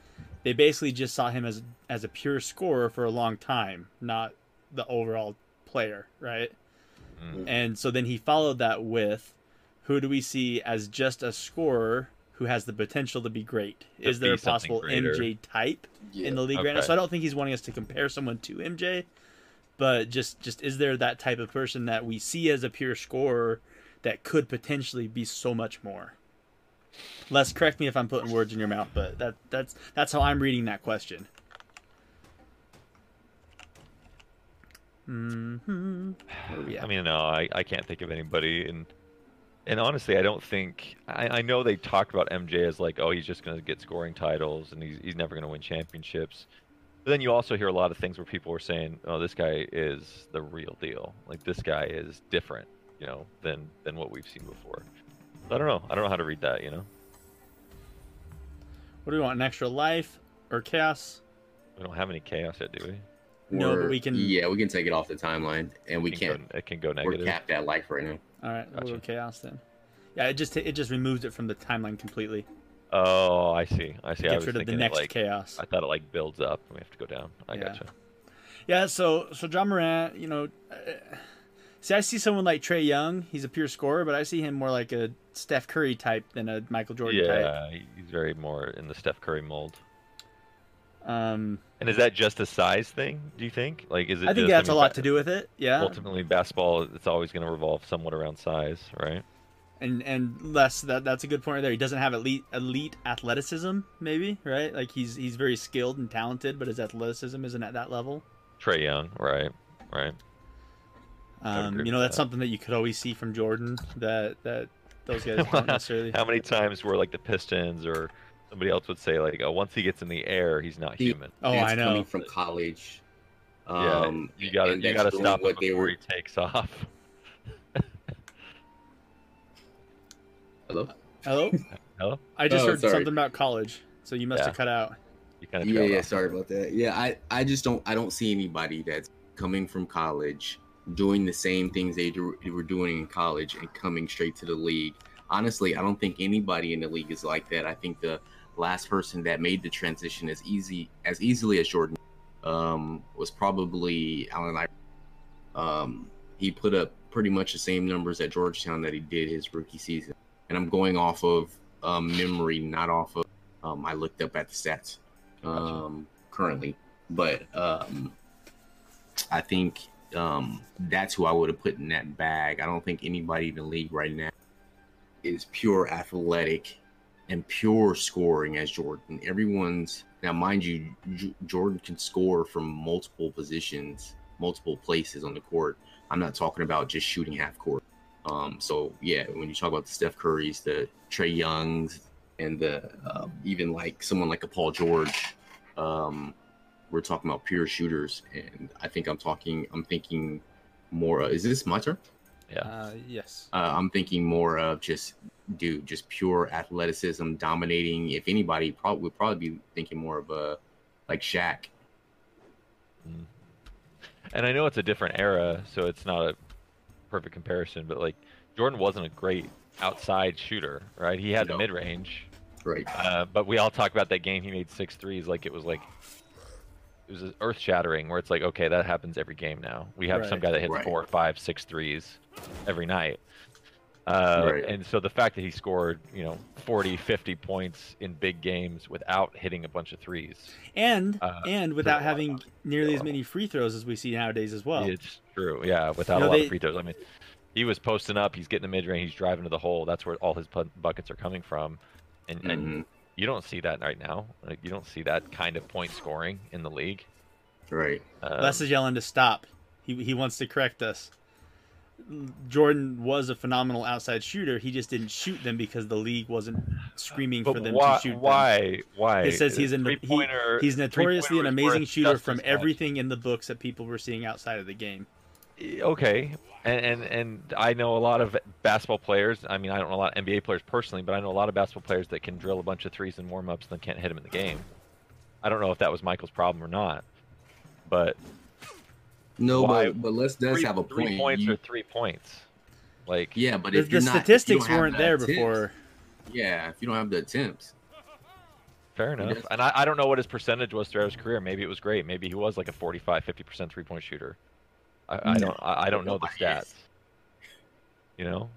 they basically just saw him as as a pure scorer for a long time, not the overall player, right? Mm. And so then he followed that with. Who do we see as just a scorer who has the potential to be great? Is there a possible M J type yeah. in the league okay. right now? So I don't think he's wanting us to compare someone to M J, but just, just is there that type of person that we see as a pure scorer that could potentially be so much more? Les, correct me if I'm putting words in your mouth, but that that's that's how I'm reading that question. Mm-hmm. Yeah. I mean, no, I, I can't think of anybody in... And honestly, I don't think I, I know they talked about M J as like, oh, he's just going to get scoring titles and he's he's never going to win championships. But then you also hear a lot of things where people are saying, oh, this guy is the real deal. Like, this guy is different, you know, than, than what we've seen before. So I don't know. I don't know how to read that, you know? What do we want, an extra life or chaos? We don't have any chaos yet, do we? No, but we can... Yeah, we can take it off the timeline, and we can't... It can go negative. We're capped at life right now. All right, gotcha. We'll go chaos then. Yeah, it just it just removes it from the timeline completely. Oh, I see. I see. It gets rid of the next like, chaos. I thought it, like, builds up, and we have to go down. I yeah. gotcha. Yeah, so, so Ja Morant, you know... Uh, see, I see someone like Trae Young. He's a pure scorer, but I see him more like a Steph Curry type than a Michael Jordan yeah, type. Yeah, he's very more in the Steph Curry mold. Um, and is that just a size thing, do you think? Like, is it? I think that's a lot to do with it, yeah. Ultimately, basketball, it's always going to revolve somewhat around size, right? And and less, that, that's a good point right there. He doesn't have elite elite athleticism, maybe, right? Like, he's he's very skilled and talented, but his athleticism isn't at that level. Trae Young, right, right. Um, you know, that's that. something that you could always see from Jordan, that, that those guys don't necessarily... How many times were, like, the Pistons or... Somebody else would say, like, oh, once he gets in the air, he's not the, human. Oh, I know. Coming from college. Um, yeah, you gotta, you gotta stop him before were... he takes off. Hello? Hello? Hello? I just oh, heard sorry. something about college, so you must yeah. have cut out. You kind of yeah, yeah, off. sorry about that. Yeah, I, I just don't, I don't see anybody that's coming from college, doing the same things they do, were doing in college, and coming straight to the league. Honestly, I don't think anybody in the league is like that. I think the last person that made the transition as easy as easily as Jordan um, was probably Allen Iverson. Um, he put up pretty much the same numbers at Georgetown that he did his rookie season. And I'm going off of um, memory, not off of um, I looked up at the stats um, currently. But um, I think um, that's who I would have put in that bag. I don't think anybody in the league right now is pure athletic and pure scoring as Jordan. Everyone's now, mind you, J- Jordan can score from multiple positions, multiple places on the court. I'm not talking about just shooting half court. Um, so yeah, when you talk about the Steph Currys, the Trae Youngs, and the uh, even like someone like a Paul George, um, we're talking about pure shooters. And I think I'm talking, I'm thinking more. Uh, is this my turn? Yeah. Uh, yes. Uh, I'm thinking more of just, dude, just pure athleticism, dominating. If anybody, probably would probably be thinking more of a like Shaq. And I know it's a different era, so it's not a perfect comparison. But like Jordan wasn't a great outside shooter, right? He had no. the mid range, right? Uh, but we all talk about that game. He made six threes, like it was like it was earth shattering. Where it's like, okay, that happens every game now. We have right. some guy that hits right. four, five, six threes every night, uh right. and so the fact that he scored, you know, forty, fifty points in big games without hitting a bunch of threes and uh, and without having nearly as many free throws as we see nowadays as well. It's true, yeah, without you know, a lot they... of free throws. I mean, he was posting up, he's getting the mid-range, he's driving to the hole. That's where all his buckets are coming from, and, mm-hmm. and you don't see that right now. Like, you don't see that kind of point scoring in the league, right? Um, Les is yelling to stop. He he wants to correct us. Jordan was a phenomenal outside shooter. He just didn't shoot them because the league wasn't screaming but for them why, to shoot them. Why? Why? It says he's, a, he, he's notoriously an amazing shooter from everything in the books that people were seeing outside of the game. Okay. And, and and I know a lot of basketball players. I mean, I don't know a lot of N B A players personally, but I know a lot of basketball players that can drill a bunch of threes in warm-ups and then can't hit them in the game. I don't know if that was Michael's problem or not, but... No, Why? but but Les does three, have a point. Three points you, or three points, like yeah, but if the, you're the not, statistics if you weren't the there attempts, before. Yeah, if you don't have the attempts. Fair enough, and I, I don't know what his percentage was throughout his career. Maybe it was great. Maybe he was like a forty-five, fifty percent three point shooter. I, no, I don't I, I don't know the stats. Is. You know. What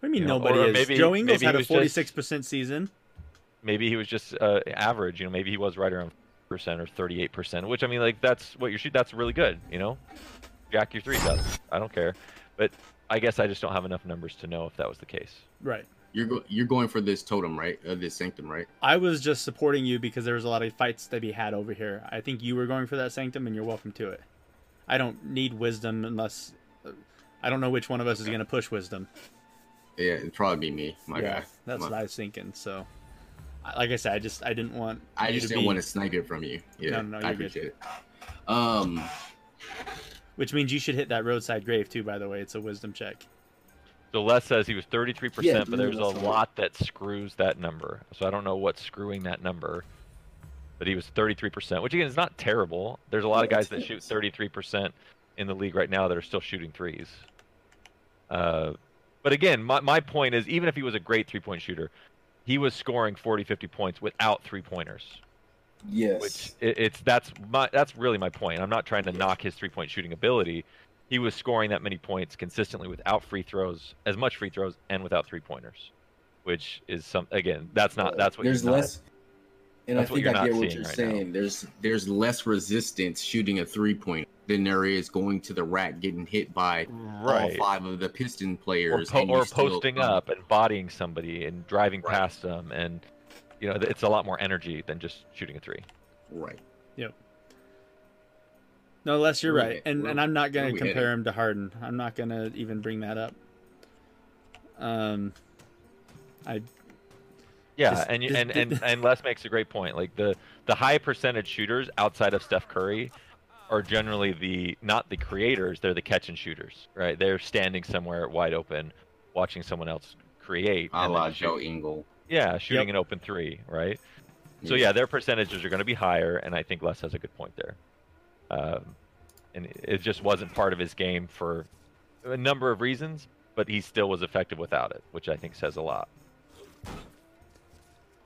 do you mean you know? nobody or is? Maybe, Joe Ingles had a forty-six percent season. Maybe he was just uh, average. You know, maybe he was right around percent or thirty-eight percent, which I mean, like, that's what you're shooting. That's really good, you know. Jack your threes up. I don't care, but I guess I just don't have enough numbers to know if that was the case. Right. You're go- you're going for this totem, right? Uh, this sanctum, right? I was just supporting you because there was a lot of fights to be had over here. I think you were going for that sanctum, and you're welcome to it. I don't need wisdom unless uh, I don't know which one of us is going to push wisdom. Yeah, it'd probably be me. My yeah, guy. That's Come what on. I was thinking. So. like I said, I just I didn't want. I just didn't be... want to snipe it from you. Yeah, no, no, no, I appreciate good. it. Um, which means you should hit that roadside grave too. By the way, it's a wisdom check. So Les says he was thirty-three percent, yeah, but there's a lot that screws that number. So I don't know what's screwing that number. But he was thirty-three percent, which again is not terrible. There's a lot of guys that shoot thirty-three percent in the league right now that are still shooting threes. Uh, but again, my, my point is, even if he was a great three-point shooter, he was scoring forty, fifty points without three-pointers. Yes. Which it, it's that's my that's really my point. I'm not trying to knock his three-point shooting ability. He was scoring that many points consistently without free throws, as much free throws, and without three pointers, which is some again. That's not that's what there's you're less. Not, and I think I get what you're right saying. Now. There's there's less resistance shooting a three point than there is going to the rack, getting hit by right. all five of the Piston players, or, po- and or posting still, up and bodying somebody and driving right. past them, and you know it's a lot more energy than just shooting a three. Right. Yep. No, Les, you're right, and and I'm not going to compare him to Harden. I'm not going to even bring that up. Um, I. Yeah, just, and, just, and and and Les makes a great point. Like the the high percentage shooters outside of Steph Curry are generally the not the creators. They're the catch and shooters, right? They're standing somewhere wide open, watching someone else create. I like Joe Ingles. Yeah, shooting yep. an open three, right? Yeah. So yeah, their percentages are going to be higher, and I think Les has a good point there. Um, and it just wasn't part of his game for a number of reasons, but he still was effective without it, which I think says a lot.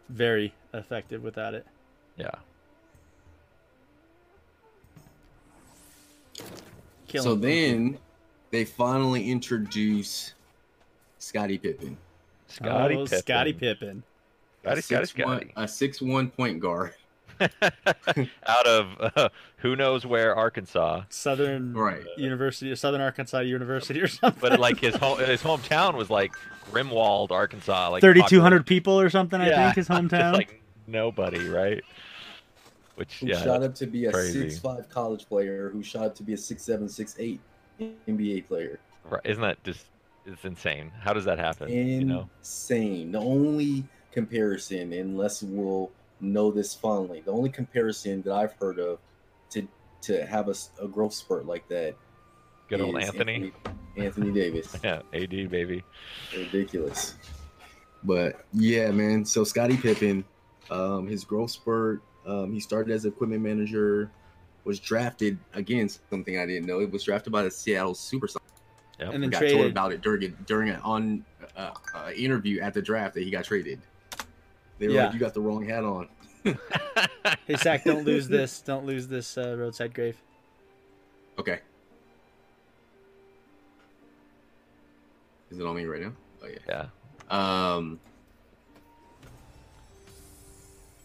Very effective without it. Yeah. Killing so then people. They finally introduce Scottie Pippen. Scottie oh, Pippen. Scottie Pippen. Scottie, Scottie, Scottie. A six one point guard. Out of uh, who knows where, Arkansas, Southern right. University, Southern Arkansas University, or something. But like his home, his hometown was like Rimwald, Arkansas, like thirty-two hundred people or something. Yeah, I think his hometown, just like nobody, right? Which who yeah, shot up to be a six five college player, who shot up to be a six seven, six eight N B A player. Right? Isn't that just? It's insane. How does that happen? Insane. You know? The only comparison, unless we'll. know this fondly. The only comparison that I've heard of to to have a, a growth spurt like that, good old Anthony, Anthony, Anthony Davis. Yeah, A D baby, ridiculous. But yeah, man. So Scottie Pippen, um, his growth spurt. Um, he started as equipment manager, was drafted again. Something I didn't know. It was drafted by the Seattle SuperSonics. Yep. And then got traded. told about it during during an on uh, uh, interview at the draft that he got traded. They were yeah. like, you got the wrong hat on. Hey, Zach, don't lose this. Don't lose this uh, roadside grave. Okay. Is it on me right now? Oh, yeah. Yeah. Um,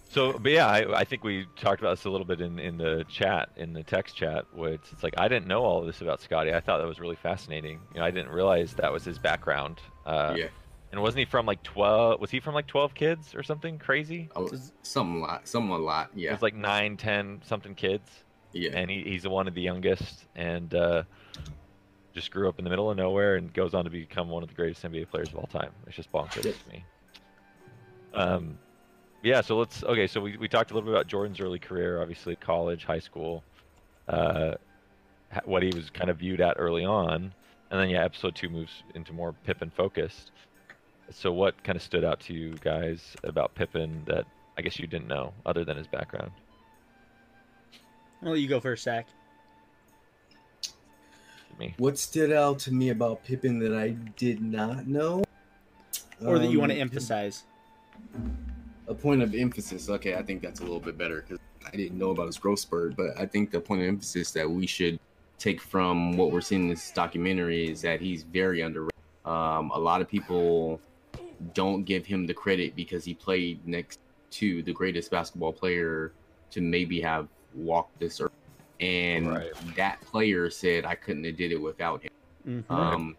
so, but yeah, I, I think we talked about this a little bit in, in the chat, in the text chat, which it's like, I didn't know all of this about Scottie. I thought that was really fascinating. You know, I didn't realize that was his background. Uh, yeah. And wasn't he from like twelve? Was he from like twelve kids or something crazy? Oh, some lot, some a lot, yeah. It was like nine, ten, something kids. Yeah. And he, he's one of the youngest, and uh, just grew up in the middle of nowhere, and goes on to become one of the greatest N B A players of all time. It's just bonkers to me. Um, yeah. So let's okay. So we we talked a little bit about Jordan's early career, obviously college, high school, uh, what he was kind of viewed at early on, and then yeah, episode two moves into more Pippen focused. So what kind of stood out to you guys about Pippen that I guess you didn't know, other than his background? Well, you go first, Zach. Me. What stood out to me about Pippen that I did not know? Or that um, you want to emphasize? A point of emphasis. Okay, I think that's a little bit better because I didn't know about his growth spurt. But I think the point of emphasis that we should take from what we're seeing in this documentary is that he's very underrated. Um, a lot of people... don't give him the credit because he played next to the greatest basketball player to maybe have walked this earth. And right. that player said, I couldn't have did it without him. Mm-hmm. Um,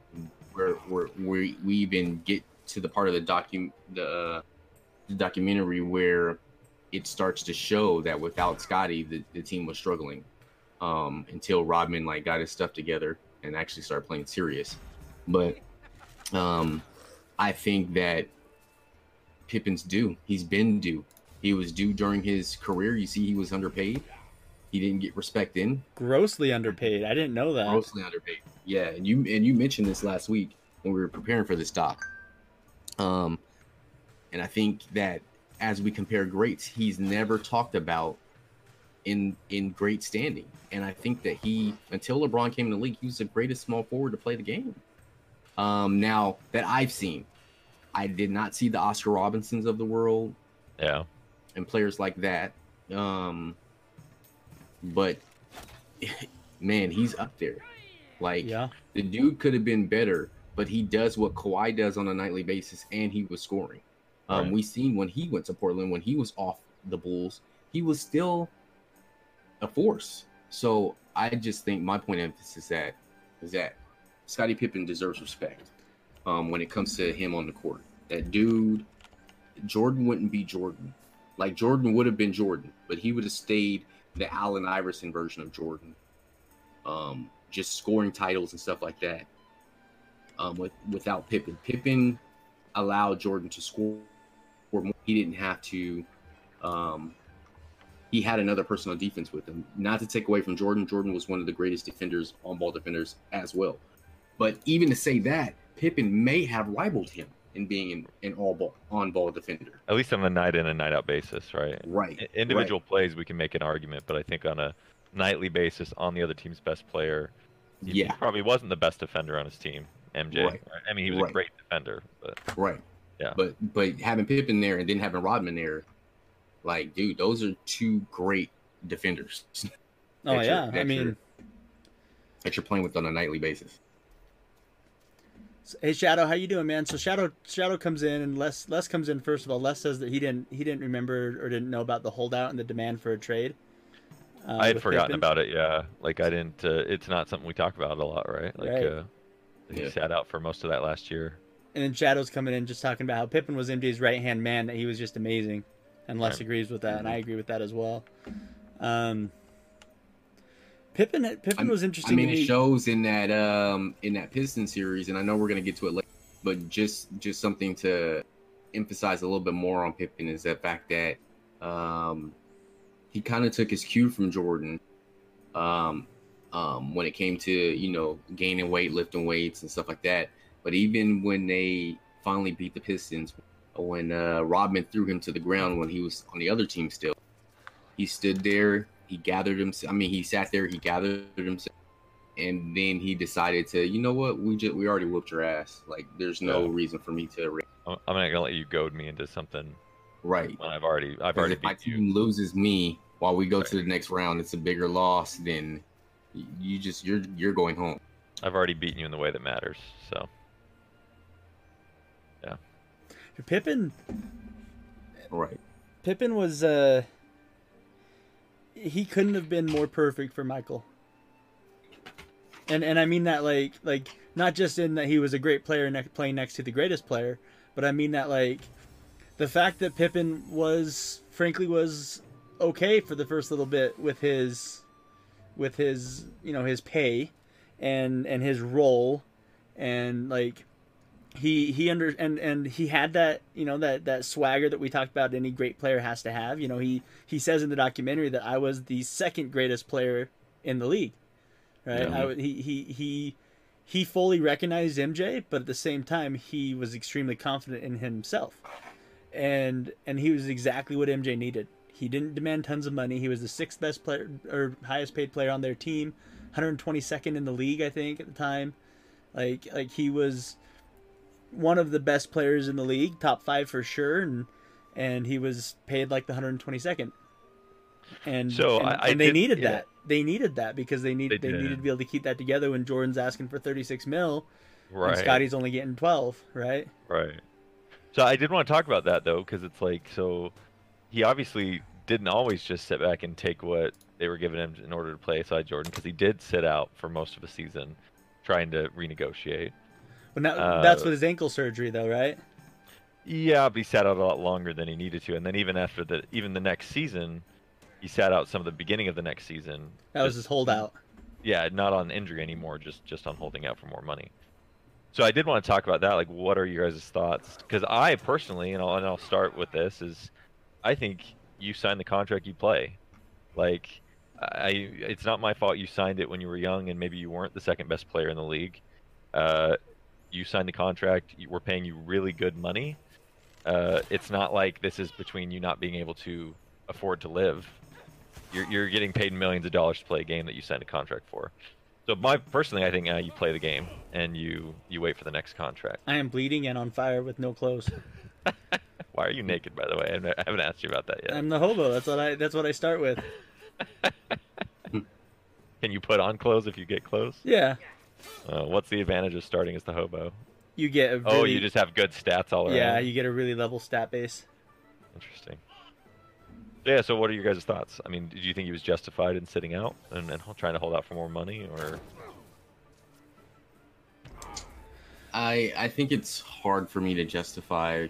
we're, we're, we're, we even get to the part of the, docu- the, the documentary where it starts to show that without Scottie, the, the team was struggling um, until Rodman like got his stuff together and actually started playing serious. But... Um, I think that Pippen's due. He's been due. He was due during his career. You see, he was underpaid. He didn't get respect in. Grossly underpaid. I didn't know that. Grossly underpaid. Yeah, and you and you mentioned this last week when we were preparing for this doc. Um, and I think that as we compare greats, he's never talked about in in great standing. And I think that he, until LeBron came in the league, he was the greatest small forward to play the game. Um, now that I've seen, I did not see the Oscar Robinsons of the world. Yeah. And players like that. Um, but man, he's up there. Like, yeah. The dude could have been better, but he does what Kawhi does on a nightly basis, and he was scoring. Um, right. We seen when he went to Portland, when he was off the Bulls, he was still a force. So I just think my point of emphasis that is that Scottie Pippen deserves respect um, when it comes to him on the court. That dude, Jordan wouldn't be Jordan. Like, Jordan would have been Jordan, but he would have stayed the Allen Iverson version of Jordan. Um, just scoring titles and stuff like that um, with, without Pippen. Pippen allowed Jordan to score more. He didn't have to. Um, he had another person on defense with him. Not to take away from Jordan. Jordan was one of the greatest defenders, on-ball defenders as well. But even to say that, Pippen may have rivaled him in being an, an all-ball, on-ball defender. At least on a night-in and night-out basis, right? Right. Individual right. plays, we can make an argument, but I think on a nightly basis, on the other team's best player, he yeah. probably wasn't the best defender on his team, M J. Right. I mean, he was right. a great defender. But, right. Yeah. But but having Pippen there and then having Rodman there, like, dude, those are two great defenders. Oh, yeah. I mean, you're, that you're playing with on a nightly basis. Hey Shadow, how you doing, man? So Shadow Shadow comes in and Les Les comes in first of all. Les says that he didn't he didn't remember or didn't know about the holdout and the demand for a trade. Uh, I had forgotten Pippen. about it. Yeah, like I didn't. Uh, it's not something we talk about a lot, right? Like right. Uh, he yeah. sat out for most of that last year. And then Shadow's coming in just talking about how Pippen was M J's right hand man, that he was just amazing, and Les right. agrees with that, and I agree with that as well. Um, Pippen, Pippen I'm, was interesting. I mean, to me. It shows in that um, in that Pistons series, and I know we're going to get to it later, but just just something to emphasize a little bit more on Pippen is the fact that um, he kind of took his cue from Jordan um, um, when it came to, you know, gaining weight, lifting weights, and stuff like that. But even when they finally beat the Pistons, when uh, Rodman threw him to the ground when he was on the other team still, he stood there. He gathered himself. I mean, he sat there. He gathered himself, and then he decided to, you know what? We just we already whooped your ass. Like, there's no yeah. reason for me to. I'm not gonna let you goad me into something. Right. When I've already, I've already. If my team you. loses me while we go right. to the next round, it's a bigger loss than you just you're you're going home. I've already beaten you in the way that matters. So. Yeah. Pippen. Right. Pippen was. Uh... He couldn't have been more perfect for Michael. And and I mean that like like not just in that he was a great player ne- playing next to the greatest player, but I mean that like the fact that Pippen was frankly was okay for the first little bit with his with his you know his pay and and his role and like he he under and and he had that you know that that swagger that we talked about any great player has to have. You know, he he says in the documentary that I was the second greatest player in the league, right? Yeah. I, he he he he fully recognized M J, but at the same time he was extremely confident in himself, and and he was exactly what M J needed. He didn't demand tons of money. He was the sixth best player or highest paid player on their team, one hundred twenty-second in the league, I think, at the time. Like like he was one of the best players in the league, top five for sure, and and he was paid like the one hundred twenty-second. And so and, I, I and they did, needed yeah. that. They needed that because they needed they, they needed to be able to keep that together when Jordan's asking for thirty-six mil, right? And Scottie's only getting twelve, right? Right. So I did want to talk about that though, because it's like so he obviously didn't always just sit back and take what they were giving him in order to play aside Jordan, because he did sit out for most of the season trying to renegotiate. Well, that, uh, that's with his ankle surgery, though, right? Yeah, but he sat out a lot longer than he needed to, and then even after the even the next season, he sat out some of the beginning of the next season. That just, was his holdout. Yeah, not on injury anymore, just just on holding out for more money. So I did want to talk about that. Like, what are your guys' thoughts? Because I personally, and I'll, and I'll start with this, is I think you sign the contract you play. Like, I, it's not my fault you signed it when you were young and maybe you weren't the second best player in the league. Uh, you signed the contract. We're paying you really good money. Uh, it's not like this is between you not being able to afford to live. You're, you're getting paid millions of dollars to play a game that you signed a contract for. So my personally, I think uh, you play the game and you, you wait for the next contract. I am bleeding and on fire with no clothes. Why are you naked, by the way? I haven't asked you about that yet. I'm the hobo. That's what I. That's what I start with. Can you put on clothes if you get clothes? Yeah. Uh, what's the advantage of starting as the hobo? You get. A really... Oh, you just have good stats all around. Yeah, you get a really level stat base. Interesting. Yeah, so what are your guys' thoughts? I mean, do you think he was justified in sitting out and, and trying to hold out for more money, or? I I think it's hard for me to justify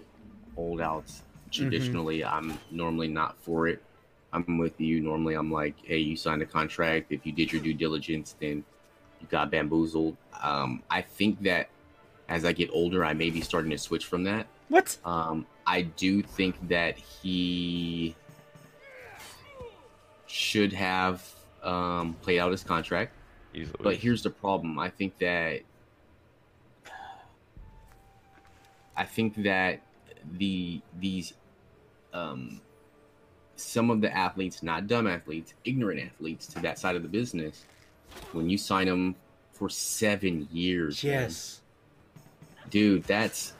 holdouts. Traditionally, mm-hmm. I'm normally not for it. I'm with you. Normally, I'm like, hey, you signed a contract. If you did your due diligence, then you got bamboozled. Um, I think that as I get older, I may be starting to switch from that. What? Um, I do think that he should have um, played out his contract. Easily. But here's the problem. I think that I think that the these um, some of the athletes, not dumb athletes, ignorant athletes to that side of the business, when you sign them for seven years, yes, man, dude, that's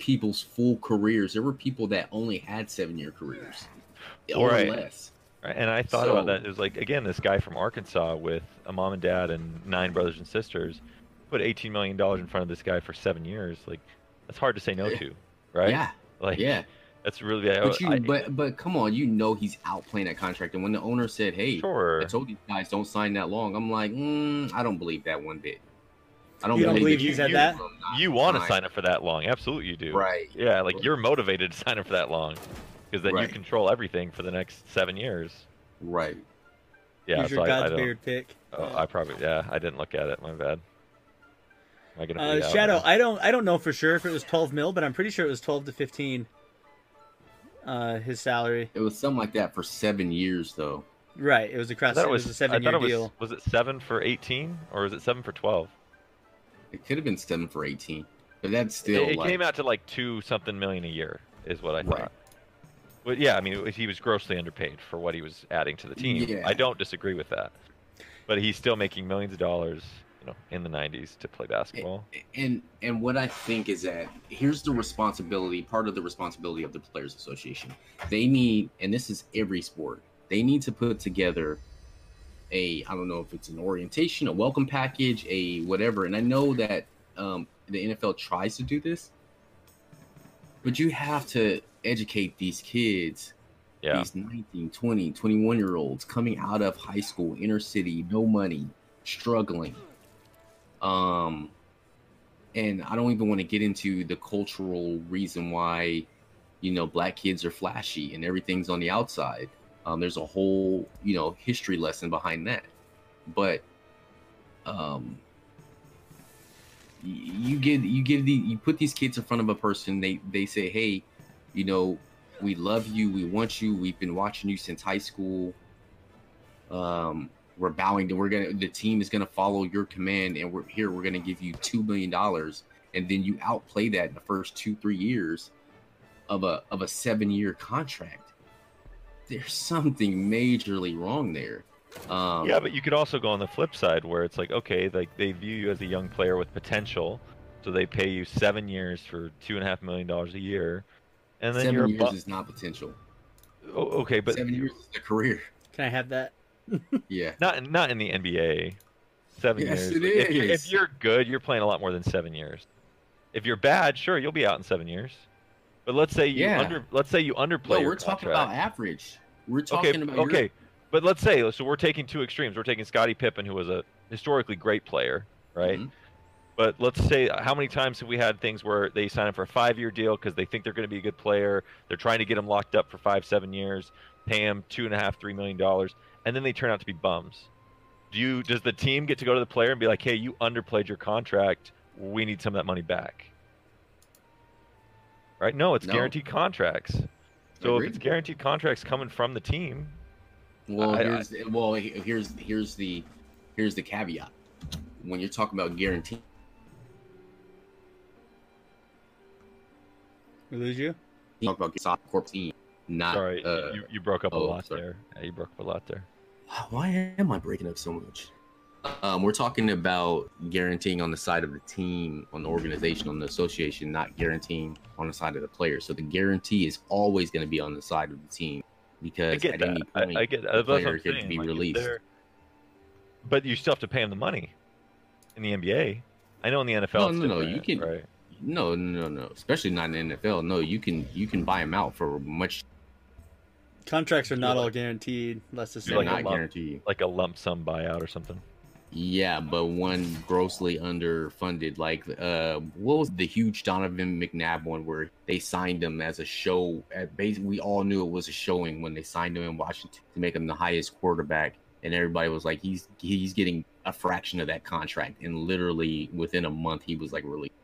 people's full careers. There were people that only had seven-year careers, or right. less. And I thought so, about that. It was like, again, this guy from Arkansas with a mom and dad and nine brothers and sisters put eighteen million dollars in front of this guy for seven years. Like, that's hard to say no to, right? Yeah. Like, yeah. That's really. I, but, you, I, but but come on, you know he's out playing that contract. And when the owner said, hey, sure. I told these guys don't sign that long, I'm like, mm, I don't believe that one bit. I don't you believe, believe you said that. You want to sign up for that long. Absolutely you do. Right. Yeah, like, you're motivated to sign up for that long. Because then right. you control everything for the next seven years. Right. Yeah. Use your so God's I, I beard pick. Oh, yeah. I probably yeah. I didn't look at it. My bad. Am I gonna uh, Shadow. Out? I don't. I don't know for sure if it was twelve mil, but I'm pretty sure it was twelve to fifteen. Uh, his salary. It was something like that for seven years, though. Right. It was across. It was, was a seven-year was, deal. Was it seven for eighteen, or was it seven for twelve? It could have been seven for eighteen, but that's still. It, it like... came out to like two something million a year, is what I right. thought. But yeah, I mean, he was grossly underpaid for what he was adding to the team. Yeah. I don't disagree with that. But he's still making millions of dollars, you know, in the nineties to play basketball. And, and and what I think is that here's the responsibility, part of the responsibility of the Players Association. They need, and this is every sport, they need to put together a, I don't know if it's an orientation, a welcome package, a whatever. And I know that um, the N F L tries to do this, but you have to educate these kids, yeah. these nineteen, twenty, twenty-one year olds coming out of high school, inner city, no money, struggling. Um, and I don't even want to get into the cultural reason why, you know, black kids are flashy and everything's on the outside. Um, there's a whole, you know, history lesson behind that. But, um, you give, you give the, you put these kids in front of a person, they, they say, hey, you know, we love you. We want you. We've been watching you since high school. Um, we're bowing to. We're gonna. The team is gonna follow your command, and we're here. We're gonna give you two million dollars, and then you outplay that in the first two, three years of a of a seven year contract. There's something majorly wrong there. Um, yeah, but you could also go on the flip side where it's like, okay, like they view you as a young player with potential, so they pay you seven years for two and a half million dollars a year. And then Seven years bu- is not potential. Oh, okay, but seven years is a career. Can I have that? Yeah. Not not in the N B A. Seven yes, years. It is. If, you're, if you're good, you're playing a lot more than seven years. If you're bad, sure, you'll be out in seven years. But let's say you yeah. under let's say you underplay. No, your we're contract. talking about average. We're talking okay, about okay. Your... But let's say so we're taking two extremes. We're taking Scottie Pippen, who was a historically great player, right? Mm-hmm. But let's say, how many times have we had things where they sign up for a five-year deal because they think they're going to be a good player? They're trying to get them locked up for five, seven years, pay them two and a half, three million dollars, and then they turn out to be bums. Do you? Does the team get to go to the player and be like, "Hey, you underplayed your contract. we need some of that money back. Right? No, it's no. guaranteed contracts. So Agreed. if it's guaranteed contracts coming from the team, well, I, here's I, well, here's here's the here's the caveat. When you're talking about guaranteed, we lose you. Talk about soft corp team, not. Sorry, uh, you, you broke up oh, a lot sorry. there. Yeah, you broke up a lot there. Why am I breaking up so much? Um, we're talking about guaranteeing on the side of the team, on the organization, on the association, not guaranteeing on the side of the player. So the guarantee is always going to be on the side of the team because I get at that. any point I, I get, the player could saying. be like released. But you still have to pay him the money in the N B A. I know in the N F L. No, it's no, no, you can. Right? No, no, no, especially not in the N F L. No, you can you can buy him out for much. Contracts are not all guaranteed, unless it's like, not a lump, guaranteed. like a lump sum buyout or something. Yeah, but one grossly underfunded, like uh, what was the huge Donovan McNabb one where they signed him as a show? At basically, we all knew it was a showing when they signed him in Washington to make him the highest quarterback, and everybody was like, he's he's getting a fraction of that contract, and literally within a month he was like released.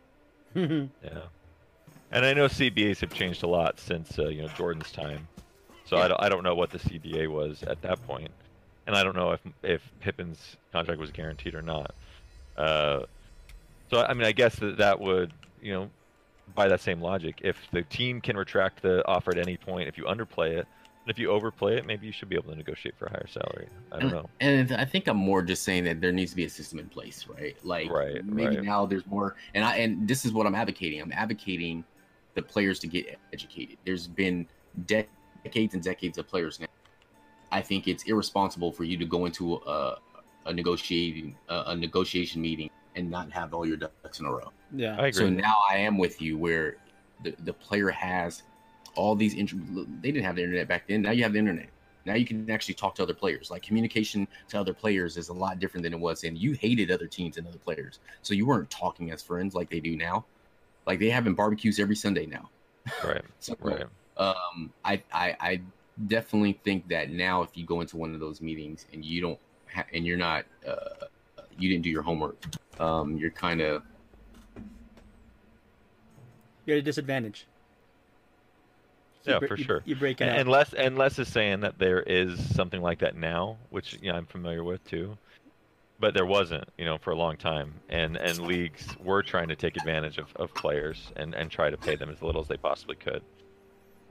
Yeah, and I know C B As have changed a lot since uh, you know Jordan's time, so yeah. I don't I don't know what the C B A was at that point. And I don't know if if Pippen's contract was guaranteed or not. Uh, so I mean, I guess that that would, you know, by that same logic, if the team can retract the offer at any point, if you underplay it, and if you overplay it, maybe you should be able to negotiate for a higher salary. I don't and, know. And I think I'm more just saying that there needs to be a system in place, right? Like right, maybe right. now there's more. And I and this is what I'm advocating. I'm advocating the players to get educated. There's been de- decades and decades of players now. I think it's irresponsible for you to go into a, a negotiating a, a negotiation meeting and not have all your ducks in a row. Yeah, I agree. So now I am with you where the, the player has all these. Int- they didn't have the internet back then. Now you have the internet. Now you can actually talk to other players. Like communication to other players is a lot different than it was. And you hated other teams and other players, so you weren't talking as friends like they do now. Like they having barbecues every Sunday now. Right. so, right. Um. I. I. I definitely think that now if you go into one of those meetings and you don't ha- and you're not uh you didn't do your homework, um you're kind of you're at a disadvantage. So yeah, you br- for you, sure you break out. Unless unless is saying that there is something like that now, which you know I'm familiar with too, but there wasn't, you know, for a long time, and and leagues were trying to take advantage of, of players and and try to pay them as little as they possibly could.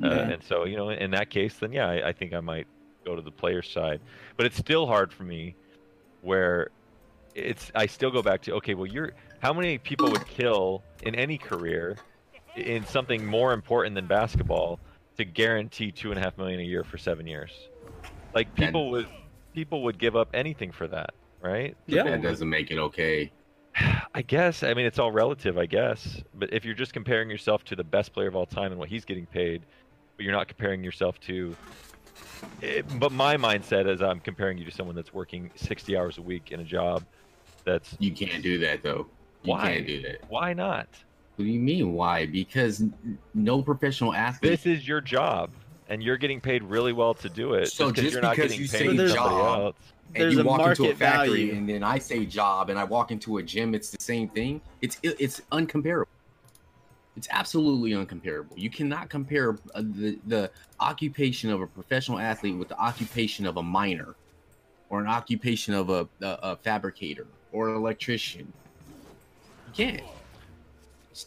Uh, yeah. And so, you know, in that case, then, yeah, I, I think I might go to the player's side. But it's still hard for me where it's I still go back to, okay, well, you're how many people would kill in any career in something more important than basketball to guarantee two and a half million a year for seven years? Like people would people would give up anything for that. Right. Yeah. That doesn't make it okay. I guess. I mean, it's all relative, I guess. But if you're just comparing yourself to the best player of all time and what he's getting paid, but you're not comparing yourself to it, but my mindset is I'm comparing you to someone that's working sixty hours a week in a job that's you can't do that though you why can't do that why not what do you mean why because no professional athlete this is your job and you're getting paid really well to do it so just, just you're because not getting you paid say job else. And there's you a walk market into a factory value. And then I say job and I walk into a gym, it's the same thing. It's it's uncomparable. It's absolutely uncomparable. You cannot compare the, the occupation of a professional athlete with the occupation of a miner or an occupation of a, a, a fabricator or an electrician. You can't.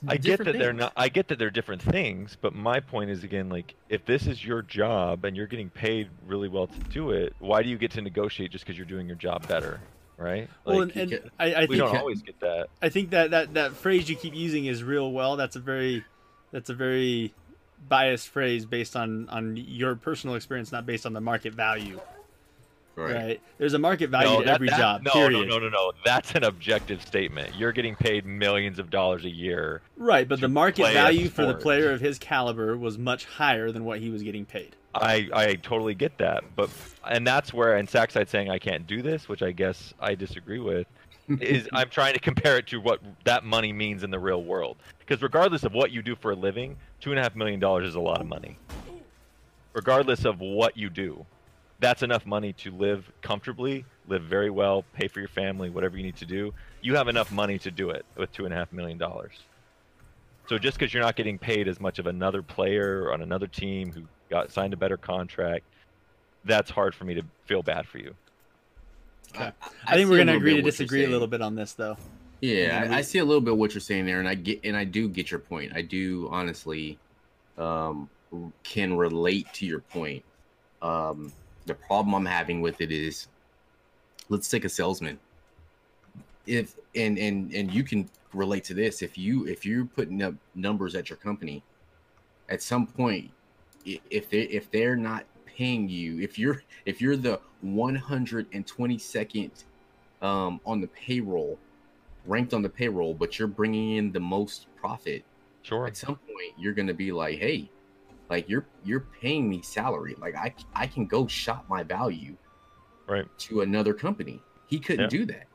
I get that things. they're not I get that they're different things, but my point is again, like if this is your job and you're getting paid really well to do it, why do you get to negotiate just because you're doing your job better? Right? Like, well, and, and get, I, I we think, don't always get that. I think that, that that phrase you keep using is real well. That's a very that's a very biased phrase based on, on your personal experience, not based on the market value. Right. right. There's a market value no, to that, every that, job, no, period. No, no, no, no. That's an objective statement. You're getting paid millions of dollars a year. Right, but the market value for the player of his caliber was much higher than what he was getting paid. I, I totally get that. but And that's where, and Sackside saying I can't do this, which I guess I disagree with, is I'm trying to compare it to what that money means in the real world. Because regardless of what you do for a living, two point five million dollars is a lot of money. Regardless of what you do. That's enough money to live comfortably, live very well, pay for your family, whatever you need to do. you have enough money to do it with two and a half million dollars. So just because you're not getting paid as much of another player on another team who got signed a better contract, that's hard for me to feel bad for you. Okay. I, I think I we're going to agree to disagree a little bit on this, though. Yeah, I, we... I see a little bit what you're saying there, and I get and I do get your point. I do honestly um, can relate to your point. Um, the problem I'm having with it is, let's take a salesman. If and and and you can relate to this. If you if you're putting up numbers at your company, at some point, if they if they're not paying you, if you're if you're the one hundred twenty-second um, on the payroll. ranked on the payroll, but you're bringing in the most profit. Sure. At some point, you're going to be like, hey, like you're you're paying me salary. Like I I can go shop my value, right, to another company. He couldn't yeah. do that.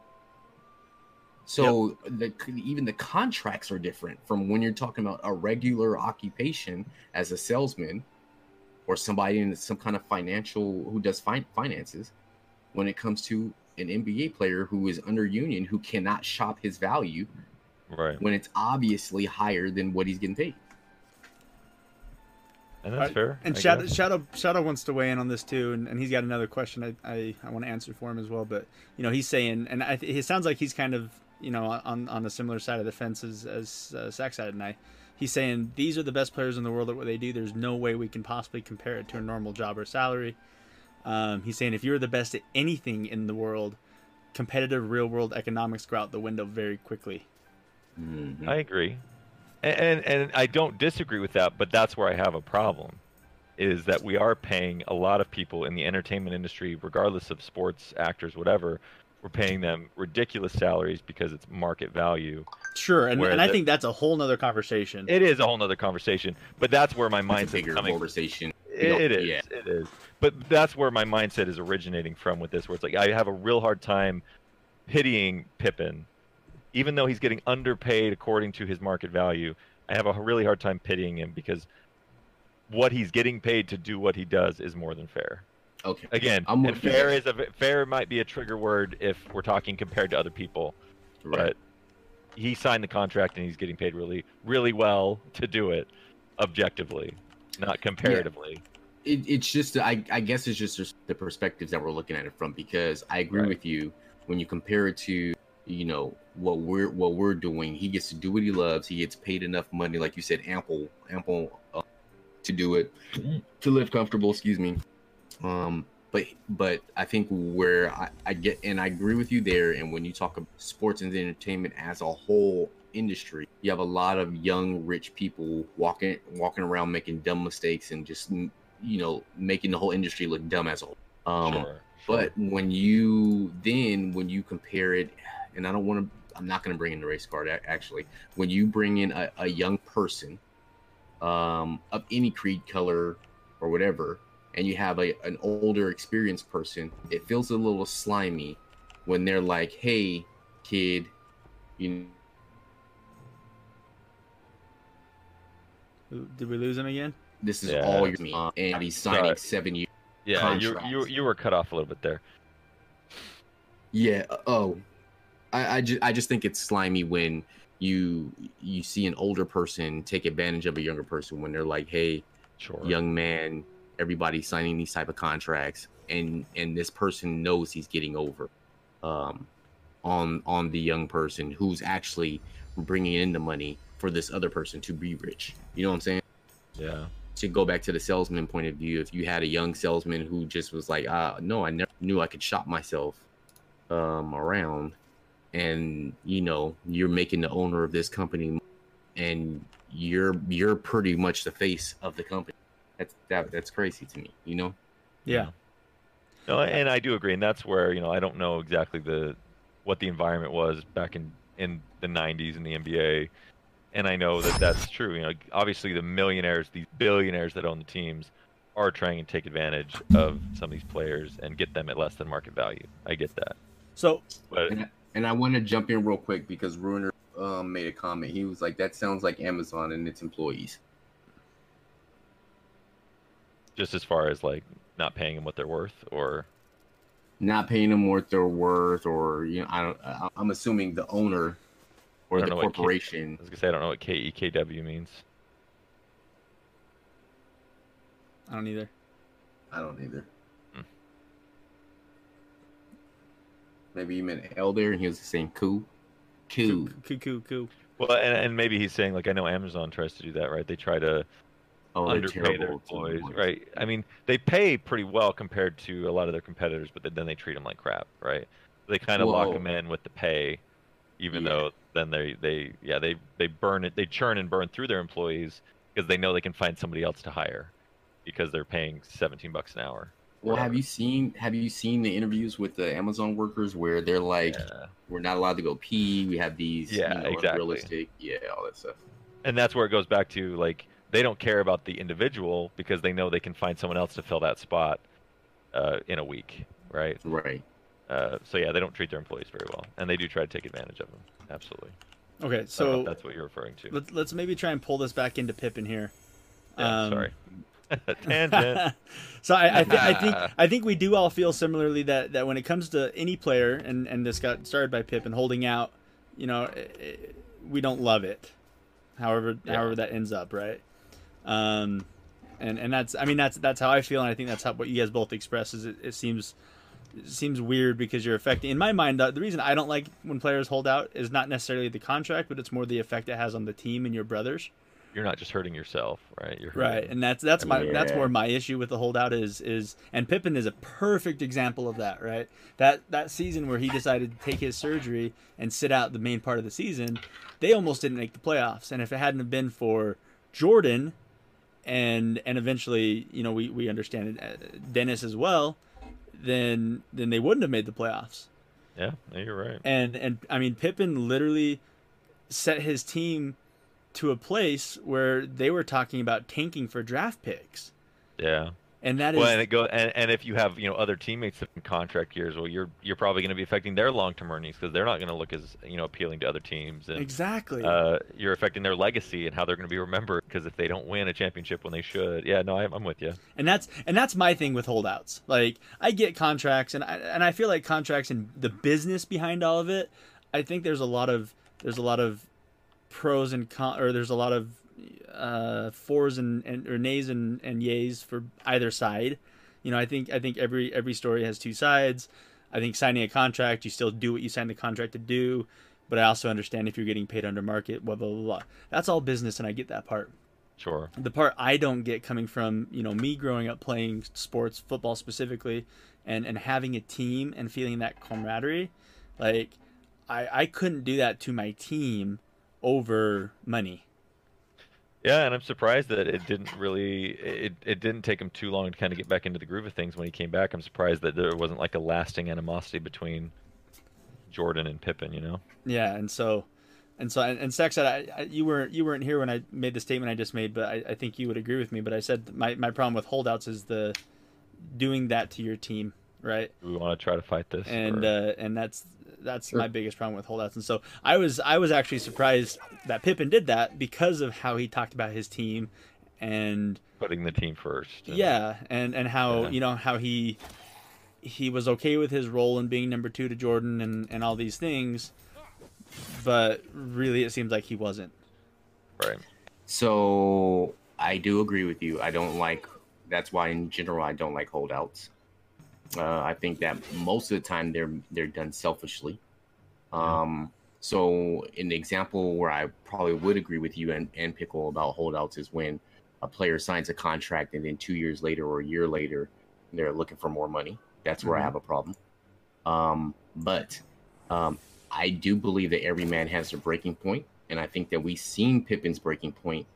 So yeah. the, even the contracts are different from when you're talking about a regular occupation as a salesman or somebody in some kind of financial who does fin- finances. When it comes to an N B A player who is under union, who cannot shop his value, right, when it's obviously higher than what he's getting paid. And that's fair. And Shadow, Shadow Shadow wants to weigh in on this too, and, and he's got another question I, I, I want to answer for him as well. But you know, he's saying, and I, it sounds like he's kind of, you know, on on a similar side of the fence as as uh, Sackside and I. He's saying these are the best players in the world at what they do. There's no way we can possibly compare it to a normal job or salary. Um, he's saying if you're the best at anything in the world, competitive real-world economics go out the window very quickly. Mm-hmm. I agree, and, and and I don't disagree with that, but that's where I have a problem, is that we are paying a lot of people in the entertainment industry, regardless of sports, actors, whatever, we're paying them ridiculous salaries because it's market value. Sure, and, and I the, think that's a whole nother conversation. It is a whole nother conversation, but that's where my mind's coming from. Conversation. It, it is, yeah. it is. But that's where my mindset is originating from with this, where it's like I have a real hard time pitying Pippen, even though he's getting underpaid according to his market value. I have a really hard time pitying him because what he's getting paid to do what he does is more than fair. Okay. Again, I'm and fair is a fair might be a trigger word if we're talking compared to other people, right. But he signed the contract and he's getting paid really, really well to do it, objectively, not comparatively. Yeah. It, it's just I, I guess it's just the perspectives that we're looking at it from, because I agree right. with you when you compare it to, you know, what we're what we're doing. He gets to do what he loves. He gets paid enough money, like you said, ample, ample uh, to do it, to live comfortable. Excuse me. Um, but but I think where I, I get, and I agree with you there. And when you talk about sports and entertainment as a whole industry, you have a lot of young, rich people walking walking around making dumb mistakes and just, you know, making the whole industry look dumb as a whole. Um, sure, sure. But when you then when you compare it, and I don't want to, I'm not going to bring in the race card actually. When you bring in a, a young person um, of any creed, color, or whatever, and you have a an older experienced person, it feels a little slimy when they're like, hey kid, you know, did we lose him again? This is yeah. all your me uh, and he's signing seven year yeah contracts. you you you were cut off a little bit there. Yeah. Oh, I I, ju- I just think it's slimy when you you see an older person take advantage of a younger person when they're like, hey sure. young man, everybody's signing these type of contracts, and and this person knows he's getting over um on on the young person who's actually bringing in the money for this other person to be rich. You know what I'm saying? Yeah. To go back to the salesman point of view, if you had a young salesman who just was like, ah, no, I never knew I could shop myself um around, and you know, you're making the owner of this company, and you're you're pretty much the face of the company. That's that, that's crazy to me, you know? Yeah. No, and I do agree, and that's where, you know, I don't know exactly the what the environment was back in, in the nineties in the N B A, and I know that that's true. You know, obviously the millionaires, these billionaires that own the teams are trying to take advantage of some of these players and get them at less than market value. I get that. So, but, and, I, and I want to jump in real quick because Ruiner um, made a comment. He was like, that sounds like Amazon and its employees. Just as far as like not paying them what they're worth, or not paying them what they're worth, or you know, I don't. I'm assuming the owner or the corporation. K, I was gonna say I don't know what K E K W means. I don't either. I don't either. Hmm. Maybe he meant elder, and he was saying "coo, coo, coo, coo, coo." Well, and and maybe he's saying like I know Amazon tries to do that, right? They try to. Oh, underpay their employees, right? I mean, they pay pretty well compared to a lot of their competitors, but then they treat them like crap, right? They kind of lock them in with the pay, even yeah. though then they, they yeah, they, they burn it, they churn and burn through their employees because they know they can find somebody else to hire because they're paying seventeen bucks an hour. Well, have you seen have you seen the interviews with the Amazon workers where they're like, yeah. we're not allowed to go pee, we have these, yeah, you know, exactly. unrealistic, yeah, all that stuff. And that's where it goes back to like. They don't care about the individual because they know they can find someone else to fill that spot uh, in a week, right? Right. Uh, so, yeah, they don't treat their employees very well, and they do try to take advantage of them. Absolutely. Okay, so that's what you're referring to. Let's, let's maybe try and pull this back into Pippen here. Yeah, um, sorry. Tangent. So I, I, th- I think I think we do all feel similarly that, that when it comes to any player, and, and this got started by Pippen, holding out, you know, it, it, we don't love it, however, yeah. however that ends up, right? Um, and, and that's, I mean, that's, that's how I feel. And I think that's how, what you guys both express is it, it seems, it seems weird because you're affecting, in my mind, the, the reason I don't like when players hold out is not necessarily the contract, but it's more the effect it has on the team and your brothers. You're not just hurting yourself, right? You're hurting. Right. And that's, that's I my, mean, that's yeah. more my issue with the holdout is, is, and Pippen is a perfect example of that, right? That, that season where he decided to take his surgery and sit out the main part of the season, they almost didn't make the playoffs. And if it hadn't been for Jordan, and and eventually, you know, we, we understand it, Dennis as well, then then they wouldn't have made the playoffs. Yeah, you're right. And and I mean, Pippen literally set his team to a place where they were talking about tanking for draft picks. Yeah. And that well, is and it go and, and if you have, you know, other teammates in contract years, well, you're you're probably going to be affecting their long-term earnings because they're not going to look as, you know, appealing to other teams. And, exactly. Uh, you're affecting their legacy and how they're going to be remembered because if they don't win a championship when they should, yeah, no, I, I'm with you. And that's and that's my thing with holdouts. Like I get contracts, and I, and I feel like contracts and the business behind all of it. I think there's a lot of there's a lot of pros and con, or there's a lot of. Uh, fours and, and or nays and, and yays for either side. You know, I think I think every every story has two sides. I think signing a contract, you still do what you signed the contract to do, but I also understand if you're getting paid under market, blah blah blah, blah. That's all business, and I get that part. Sure. The part I don't get coming from, you know, me growing up playing sports, football specifically, and and having a team and feeling that camaraderie, like I I couldn't do that to my team over money. Yeah, and I'm surprised that it didn't really it, it didn't take him too long to kind of get back into the groove of things when he came back. I'm surprised that there wasn't like a lasting animosity between Jordan and Pippen, you know? Yeah, and so and so and Sex said I, I, you weren't you weren't here when I made the statement I just made, but I, I think you would agree with me. But I said my, my problem with holdouts is the doing that to your team, right? We want to try to fight this, and or... uh, and that's that's sure. my biggest problem with holdouts. And so I was I was actually surprised that Pippen did that because of how he talked about his team and putting the team first. And, yeah, and and how yeah. you know how he he was okay with his role in being number two to Jordan and and all these things, but really it seems like he wasn't. Right. So I do agree with you. I don't like. That's why in general I don't like holdouts. Uh, I think that most of the time they're they're done selfishly. Um, so an example where I probably would agree with you and, and Pickle about holdouts is when a player signs a contract and then two years later or a year later, they're looking for more money. That's where mm-hmm. I have a problem. Um, but um, I do believe that every man has a breaking point, and I think that we've seen Pippen's breaking point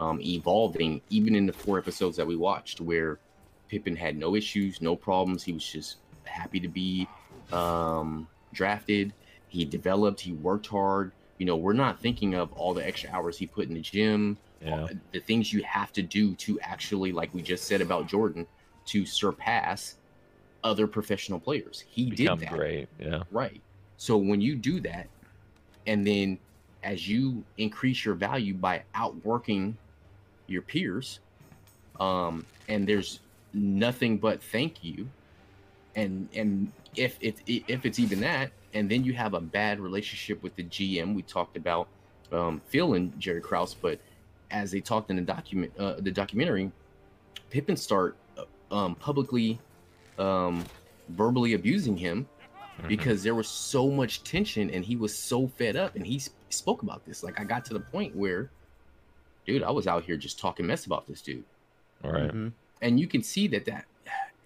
um, evolving, even in the four episodes that we watched where Pippen had no issues, no problems. He was just happy to be um, drafted. He developed. He worked hard. You know, we're not thinking of all the extra hours he put in the gym, yeah. the things you have to do to actually, like we just said about Jordan, to surpass other professional players. He Become did that. Great. Yeah. Right. So when you do that, and then as you increase your value by outworking your peers, um, and there's nothing but thank you and and if it's if it's even that, and then you have a bad relationship with the G M. We talked about um, Phil and Jerry Krause, but as they talked in the document, uh, the documentary, Pippen start um, publicly, um, verbally abusing him mm-hmm. because there was so much tension and he was so fed up. And he sp- spoke about this. Like, I got to the point where, dude, I was out here just talking mess about this dude. All right. Mm-hmm. And you can see that that.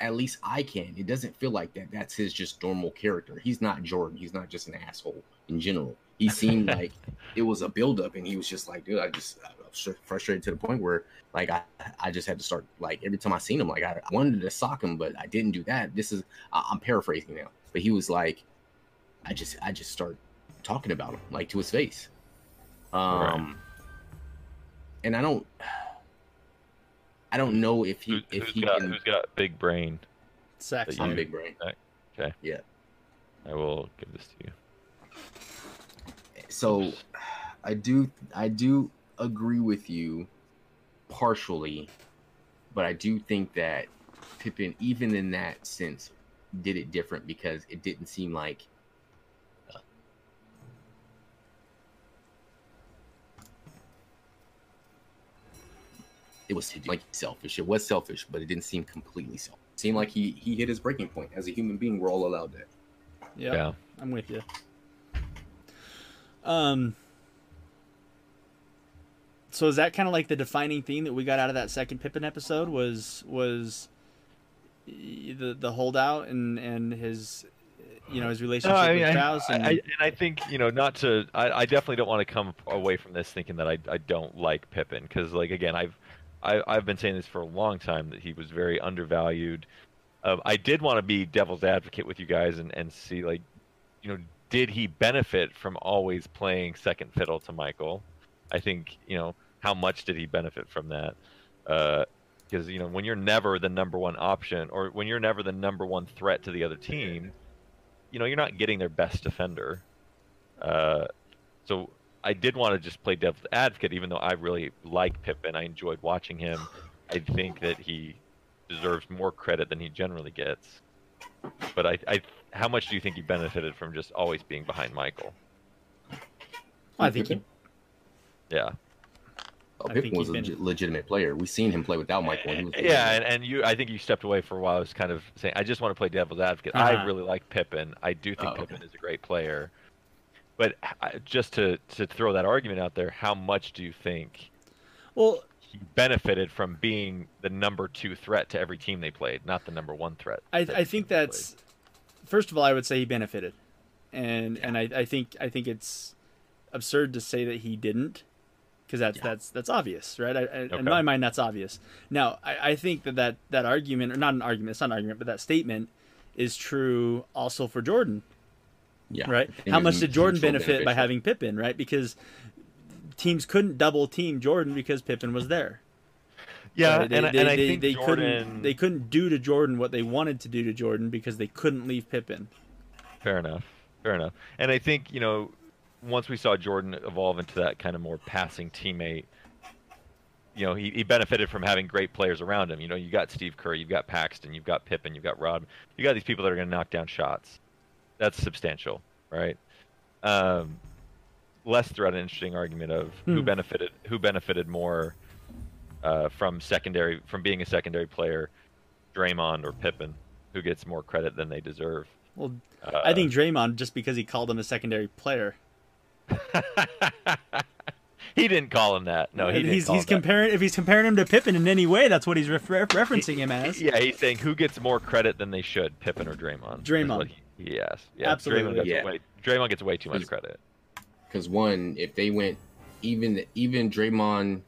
At least I can. It doesn't feel like that. That's his just normal character. He's not Jordan. He's not just an asshole in general. He seemed like it was a buildup, and he was just like, dude, I just I was frustrated to the point where, like, I, I just had to start, like, every time I seen him, like, I wanted to sock him, but I didn't do that. This is, I, I'm paraphrasing now, but he was like, I just, I just start talking about him, like, to his face. Um, right. And I don't... I don't know if he if who's he got, can... who's got big brain. Saxon. I'm big brain. Okay. Yeah. I will give this to you. So, I do I do agree with you, partially, but I do think that Pippen, even in that sense, did it different because it didn't seem like. Uh, It was like selfish. It was selfish, but it didn't seem completely selfish. It seemed like he, he hit his breaking point. As a human being, we're all allowed that. Yeah, yeah. I'm with you. Um. So is that kind of like the defining theme that we got out of that second Pippen episode? Was was the the holdout and, and his you know his relationship no, I mean, with Krause? And... I, I, and I think you know not to. I, I definitely don't want to come away from this thinking that I I don't like Pippen because like again I've. I, I've been saying this for a long time, that he was very undervalued. Um, I did want to be devil's advocate with you guys and, and see, like, you know, did he benefit from always playing second fiddle to Michael? I think, you know, how much did he benefit from that? Because, uh, you know, when you're never the number one option or when you're never the number one threat to the other team, you know, you're not getting their best defender. Uh, so... I did want to just play devil's advocate, even though I really like Pippen. I enjoyed watching him. I think that he deserves more credit than he generally gets. But I, I how much do you think he benefited from just always being behind Michael? I think he... Yeah. Oh, Pippen was a been... legitimate player. We've seen him play without Michael. And he was yeah, and, and you, I think you stepped away for a while. I was kind of saying, I just want to play devil's advocate. Uh-huh. I really like Pippen. I do think oh, Pippen okay. is a great player. But just to, to throw that argument out there, how much do you think well, he benefited from being the number two threat to every team they played, not the number one threat? I, I think that's – first of all, I would say he benefited. And yeah. and I, I think I think it's absurd to say that he didn't because that's, yeah. that's, that's obvious, right? I, I, okay. In my mind, that's obvious. Now, I, I think that, that that argument – or not an argument, it's not an argument, but that statement is true also for Jordan. Yeah. Right. How much did Jordan benefit by having Pippen? Right, because teams couldn't double team Jordan because Pippen was there. Yeah, uh, they, and, they, and I they, think they Jordan... couldn't they couldn't do to Jordan what they wanted to do to Jordan because they couldn't leave Pippen. Fair enough. Fair enough. And I think you know once we saw Jordan evolve into that kind of more passing teammate, you know he, he benefited from having great players around him. You know you got Steve Curry, you've got Paxton, you've got Pippen, you've got Rodman, you got these people that are going to knock down shots. That's substantial, right? Um, Les threw out an interesting argument of hmm. who benefited who benefited more uh, from secondary from being a secondary player, Draymond or Pippen, who gets more credit than they deserve. Well, uh, I think Draymond just because he called him a secondary player. He didn't call him that. No, he didn't he's, call he's him comparing that. If he's comparing him to Pippen in any way, that's what he's refer- referencing him as. Yeah, he's saying who gets more credit than they should, Pippen or Draymond. Draymond. Yes. Yeah. Absolutely. Draymond gets, yeah. way, Draymond gets way too much credit. Because one, if they went, even even Draymond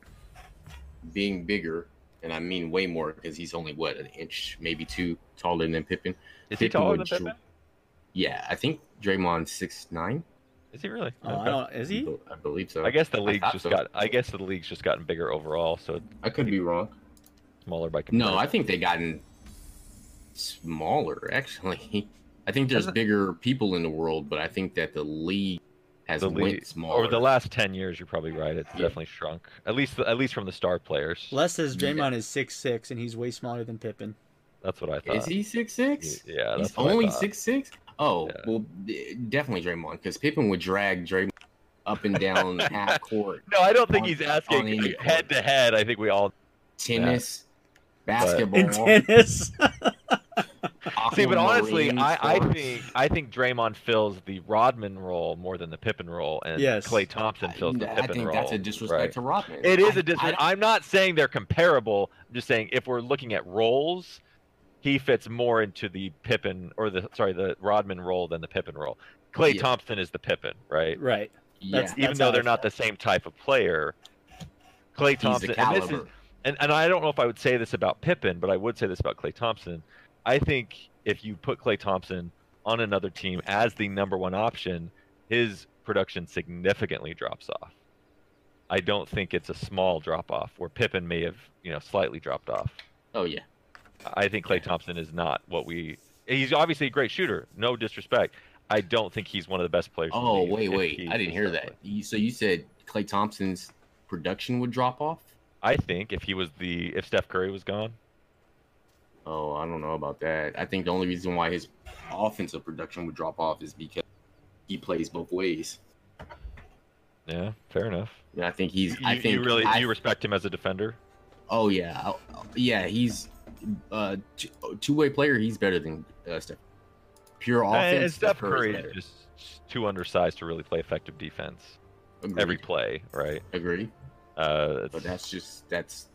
being bigger, and I mean way more, because he's only what an inch, maybe two taller than Pippen. Is Pippen he taller than Pippen? Dr- yeah, I think Draymond's six nine. Is he really? Oh, I don't, is he? I believe so. I guess the league's just so. got. I guess the league's just gotten bigger overall. So I could be wrong. Smaller by comparison. No, I think they gotten smaller actually. I think there's bigger people in the world, but I think that the league has the league, went smaller. Over the last ten years, you're probably right. It's yeah. definitely shrunk. At least, at least from the star players. Les says Draymond yeah. is six six, and he's way smaller than Pippen. That's what I thought. Is he six six? Yeah, that's he's what only six six. Oh, yeah. Well, definitely Draymond, because Pippen would drag Draymond up and down half court. No, I don't think on, he's asking like, head to head. I think we all tennis, yeah. basketball, in tennis. See, but honestly, I, I think I think Draymond fills the Rodman role more than the Pippen role, and yes. Klay Thompson fills I, the I Pippen role. I think that's a disrespect right? to Rodman. It is I, a disrespect. I'm not saying they're comparable. I'm just saying if we're looking at roles, he fits more into the Pippen or the sorry the Rodman role than the Pippen role. Klay yeah. Thompson is the Pippen, right? Right. Yeah. That's, even that's though they're not the same type of player, Klay Thompson. And, this is, and and I don't know if I would say this about Pippen, but I would say this about Klay Thompson. I think if you put Klay Thompson on another team as the number one option, his production significantly drops off. I don't think it's a small drop off where Pippen may have, you know, slightly dropped off. Oh yeah. I think Klay Thompson is not what we. He's obviously a great shooter. No disrespect. I don't think he's one of the best players. Oh in the league wait, wait! I didn't hear that. You, so you said Klay Thompson's production would drop off? I think if he was the if Steph Curry was gone. Oh, I don't know about that. I think the only reason why his offensive production would drop off is because he plays both ways. Yeah, fair enough. Yeah, I think he's. You, I think you really I, do you respect him as a defender? Oh yeah, yeah. He's uh two-way player. He's better than uh, Steph. Pure offense. And Steph Curry is just too undersized to really play effective defense. Agreed. Every play, right? Agree. Uh, but that's just that's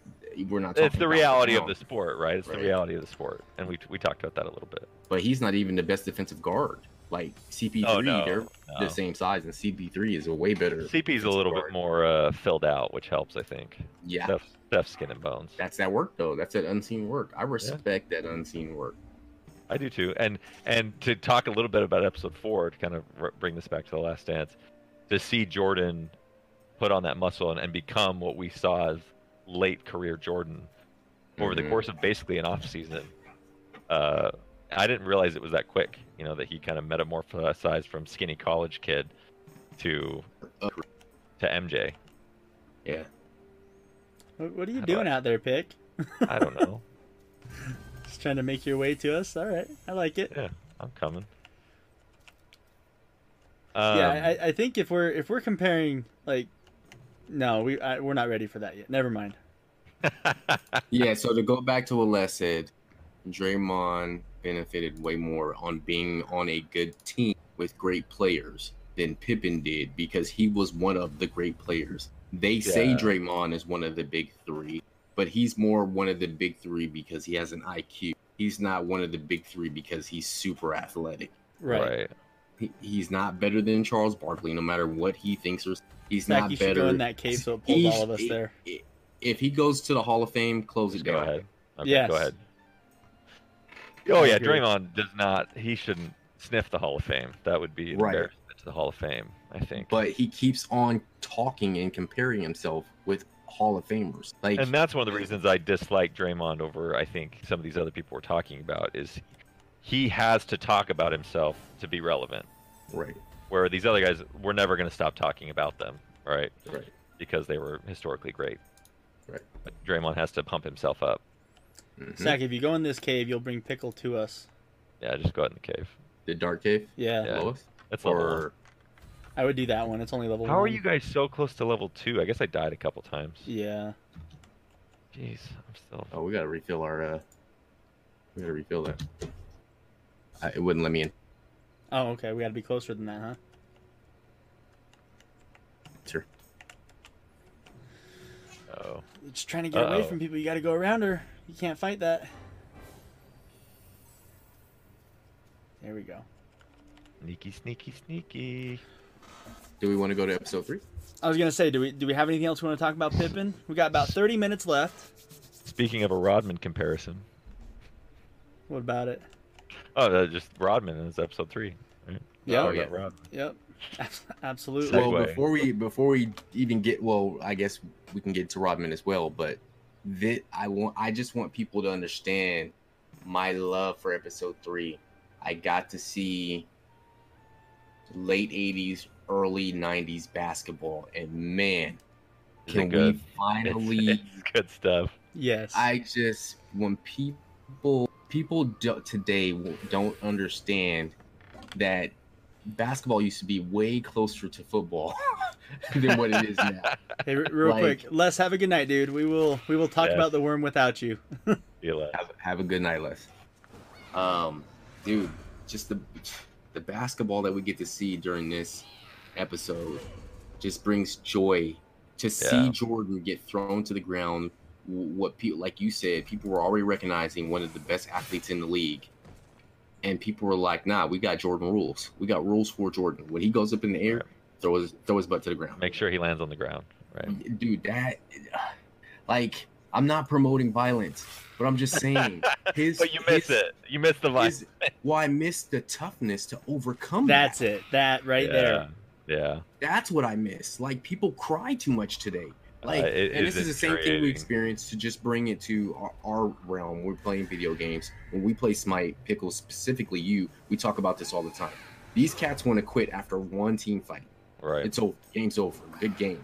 we're not. It's the reality of the sport, right? It's right. the reality of the sport, and we we talked about that a little bit. But he's not even the best defensive guard. Like C P three, oh, no, they're no. the same size, and C P three is a way better. C P's a little guard. bit more uh, filled out, which helps, I think. Yeah, Steph's, Steph's skin and bones. That's that work though. That's that unseen work. I respect yeah. that unseen work. I do too, and and to talk a little bit about episode four, to kind of r- bring this back to The Last Dance, to see Jordan put on that muscle and, and become what we saw as late career Jordan over mm-hmm. the course of basically an off season, uh, I didn't realize it was that quick. You know that he kind of metamorphosized from skinny college kid to to M J. Yeah. What are you How doing do I... out there, Pick? I don't know. Trying to make your way to us. All right, I like it. Yeah, I'm coming. Um, yeah, I, I think if we're if we're comparing, like, no, we I, we're not ready for that yet. Never mind. Yeah. So to go back to what Les said, Draymond benefited way more on being on a good team with great players than Pippen did because he was one of the great players. They yeah. say Draymond is one of the big three. But he's more one of the big three because he has an I Q. He's not one of the big three because he's super athletic. Right. right. He, he's not better than Charles Barkley, no matter what he thinks. Or, he's Zach, not you better. Should go in that case, so it pulls all of us there. If, if he goes to the Hall of Fame, close Just it down. Go ahead. Okay, yes. Go ahead. Oh, yeah. Draymond does not. He shouldn't sniff the Hall of Fame. That would be right. embarrassment to the Hall of Fame, I think. But he keeps on talking and comparing himself with Hall of Famers, like, and that's one of the reasons I dislike Draymond over I think some of these other people we're talking about is he has to talk about himself to be relevant, right? Where these other guys, we're never going to stop talking about them, right? Right. Because they were historically great, right? But Draymond has to pump himself up. Mm-hmm. Zach, if you go in this cave, you'll bring Pickle to us. Yeah, just go out in the cave. The dark cave. Yeah. yeah. That's or... level. I would do that one. It's only level How one. How are you guys so close to level two? I guess I died a couple times. Yeah. Jeez, I'm still... Oh, we gotta refill our, uh... We gotta refill that. I, it wouldn't let me in. Oh, okay. We gotta be closer than that, huh? Sure. Oh. You're just trying to get Uh-oh. away from people. You gotta go around her. You can't fight that. There we go. Sneaky, sneaky, sneaky. Do we want to go to episode three? I was gonna say, do we do we have anything else we want to talk about Pippen? We got about thirty minutes left. Speaking of a Rodman comparison, what about it? Oh, just Rodman in episode three. Right? Yep. Oh, yeah, Rodman. Yep, absolutely. Well, anyway. before we before we even get well, I guess we can get to Rodman as well. But that I want, I just want people to understand my love for episode three. I got to see late eighties. Early nineties basketball, and man, can we finally it's, it's good stuff. Yes, I just when people people people do, today don't understand that basketball used to be way closer to football than what it is now. Hey, real like, quick, Les, have a good night, dude. We will we will talk yeah. about the worm without you. Yeah, Les. Have, have a good night, Les. Um, dude, just the the basketball that we get to see during this episode just brings joy to yeah. see Jordan get thrown to the ground. What people, like you said, people were already recognizing one of the best athletes in the league, and people were like, "Nah, we got Jordan rules. We got rules for Jordan. When he goes up in the air, right. throw his throw his butt to the ground. Make sure he lands on the ground." Right, dude. That, like, I'm not promoting violence, but I'm just saying his. But you miss his, it. You miss the violence. Well, I miss the toughness to overcome. That's that. it. That right yeah. there. Yeah. That's what I miss. Like, people cry too much today. Like, uh, it, and this is the same thing we experienced, to just bring it to our, our realm. We're playing video games. When we play Smite, Pickles, specifically you, we talk about this all the time. These cats want to quit after one team fight. Right. It's over. Game's over. Good game.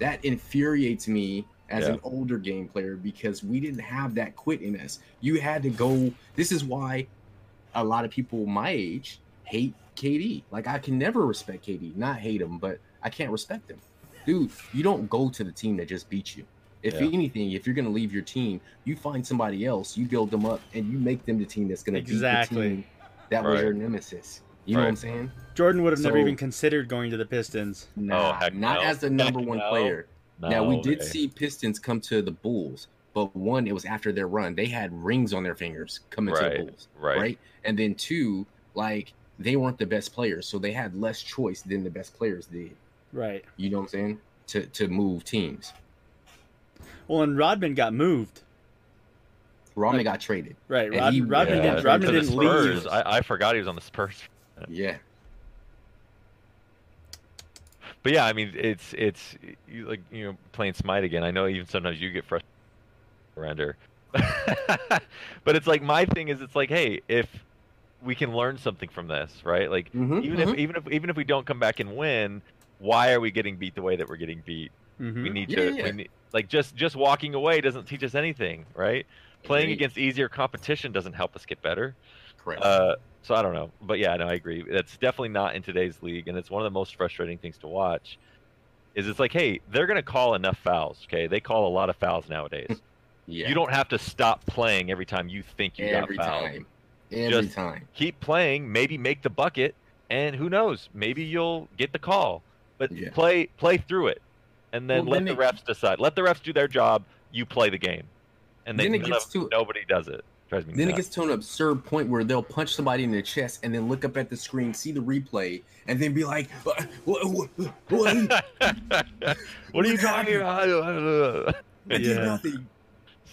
That infuriates me as yeah. an older game player, because we didn't have that quit in us. You had to go. This is why a lot of people my age hate K D. Like, I can never respect K D. Not hate him, but I can't respect him. Dude, you don't go to the team that just beat you. If yeah. anything, if you're going to leave your team, you find somebody else, you build them up, and you make them the team that's going to exactly. beat the team that right. was your nemesis. You right. know what I'm saying? Jordan would have so, never even considered going to the Pistons. Nah, oh, heck not no. as the number heck one no. player. No now, we way. did see Pistons come to the Bulls, but one, it was after their run. They had rings on their fingers coming right. to the Bulls, right. right? And then two, like, they weren't the best players, so they had less choice than the best players did. Right. You know what I'm saying? To to move teams. Well, and Rodman got moved. Rodman like, got traded. Right. Rod, he, Rodman, yeah, did, Rodman didn't leave. I, I forgot he was on the Spurs. Yeah. But yeah, I mean, it's it's you, like, you know, playing Smite again. I know even sometimes you get frustrated with surrender. But it's like, my thing is, it's like, hey, if we can learn something from this, right? Like, mm-hmm, even mm-hmm. if even if even if we don't come back and win, why are we getting beat the way that we're getting beat? Mm-hmm. We need yeah, to, yeah. We need, like, just just walking away doesn't teach us anything, right? Playing Agreed. against easier competition doesn't help us get better. Correct. Uh, so I don't know, but yeah, no, I agree. That's definitely not in today's league, and it's one of the most frustrating things to watch. Is it's like, hey, they're gonna call enough fouls. Okay, they call a lot of fouls nowadays. yeah. You don't have to stop playing every time you think you every got fouled. Every time, every just time. Keep playing. Maybe make the bucket, and who knows? Maybe you'll get the call. But yeah. play play through it, and then well, let then the it, refs decide. Let the refs do their job. You play the game, and then, then it gets to, nobody does it. Tries me then nuts. It gets to an absurd point where they'll punch somebody in the chest and then look up at the screen, see the replay, and then be like, "What? What, what, what, what are you talking about? I did yeah. nothing."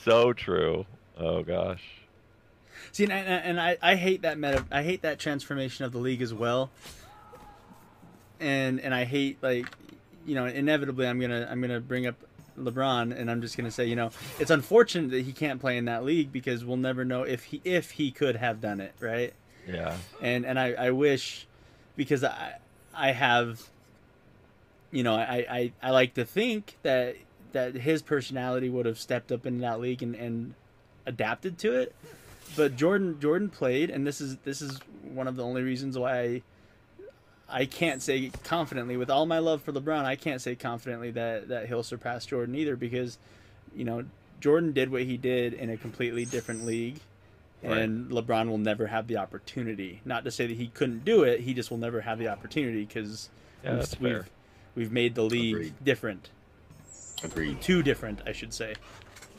So true. Oh gosh. See, and I, and I I hate that meta. I hate that transformation of the league as well. And and I hate, like, you know, inevitably I'm gonna I'm gonna bring up LeBron, and I'm just gonna say, you know, it's unfortunate that he can't play in that league, because we'll never know if he if he could have done it, right? Yeah. And and I, I wish, because I I have, you know, I, I, I like to think that that his personality would have stepped up in that league and, and adapted to it. But Jordan Jordan played, and this is this is one of the only reasons why I I can't say confidently, with all my love for LeBron, I can't say confidently that, that he'll surpass Jordan either, because, you know, Jordan did what he did in a completely different league, right. and LeBron will never have the opportunity. Not to say that he couldn't do it, he just will never have the opportunity, because yeah, we've, we've, we've made the league Agreed. different. Agreed. Too different, I should say.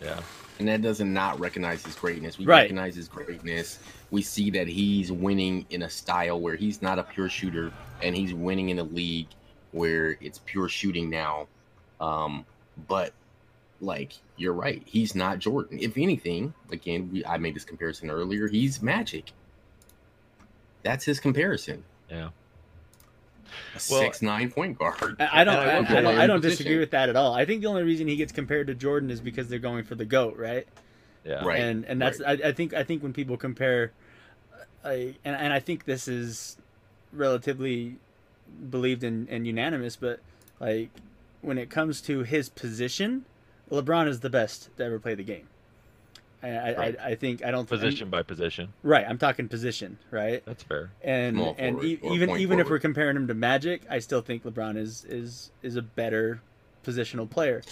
Yeah. And that doesn't not recognize his greatness. We right. recognize his greatness. We see that he's winning in a style where he's not a pure shooter, and he's winning in a league where it's pure shooting now. Um, but, like, you're right. He's not Jordan. If anything, again, we, I made this comparison earlier. He's Magic. That's his comparison. Yeah. A well, six nine point guard. I don't, I, I don't, I don't disagree with that at all. I think the only reason he gets compared to Jordan is because they're going for the GOAT, right? Yeah, right. And and that's right. I, I think I think when people compare, I and, and I think this is relatively believed in and unanimous, but like when it comes to his position, LeBron is the best to ever play the game. I, right. I, I think I don't position I'm, by position. Right, I'm talking position. Right, that's fair. And Small and forward, e- even even forward. If we're comparing him to Magic, I still think LeBron is is is a better positional player.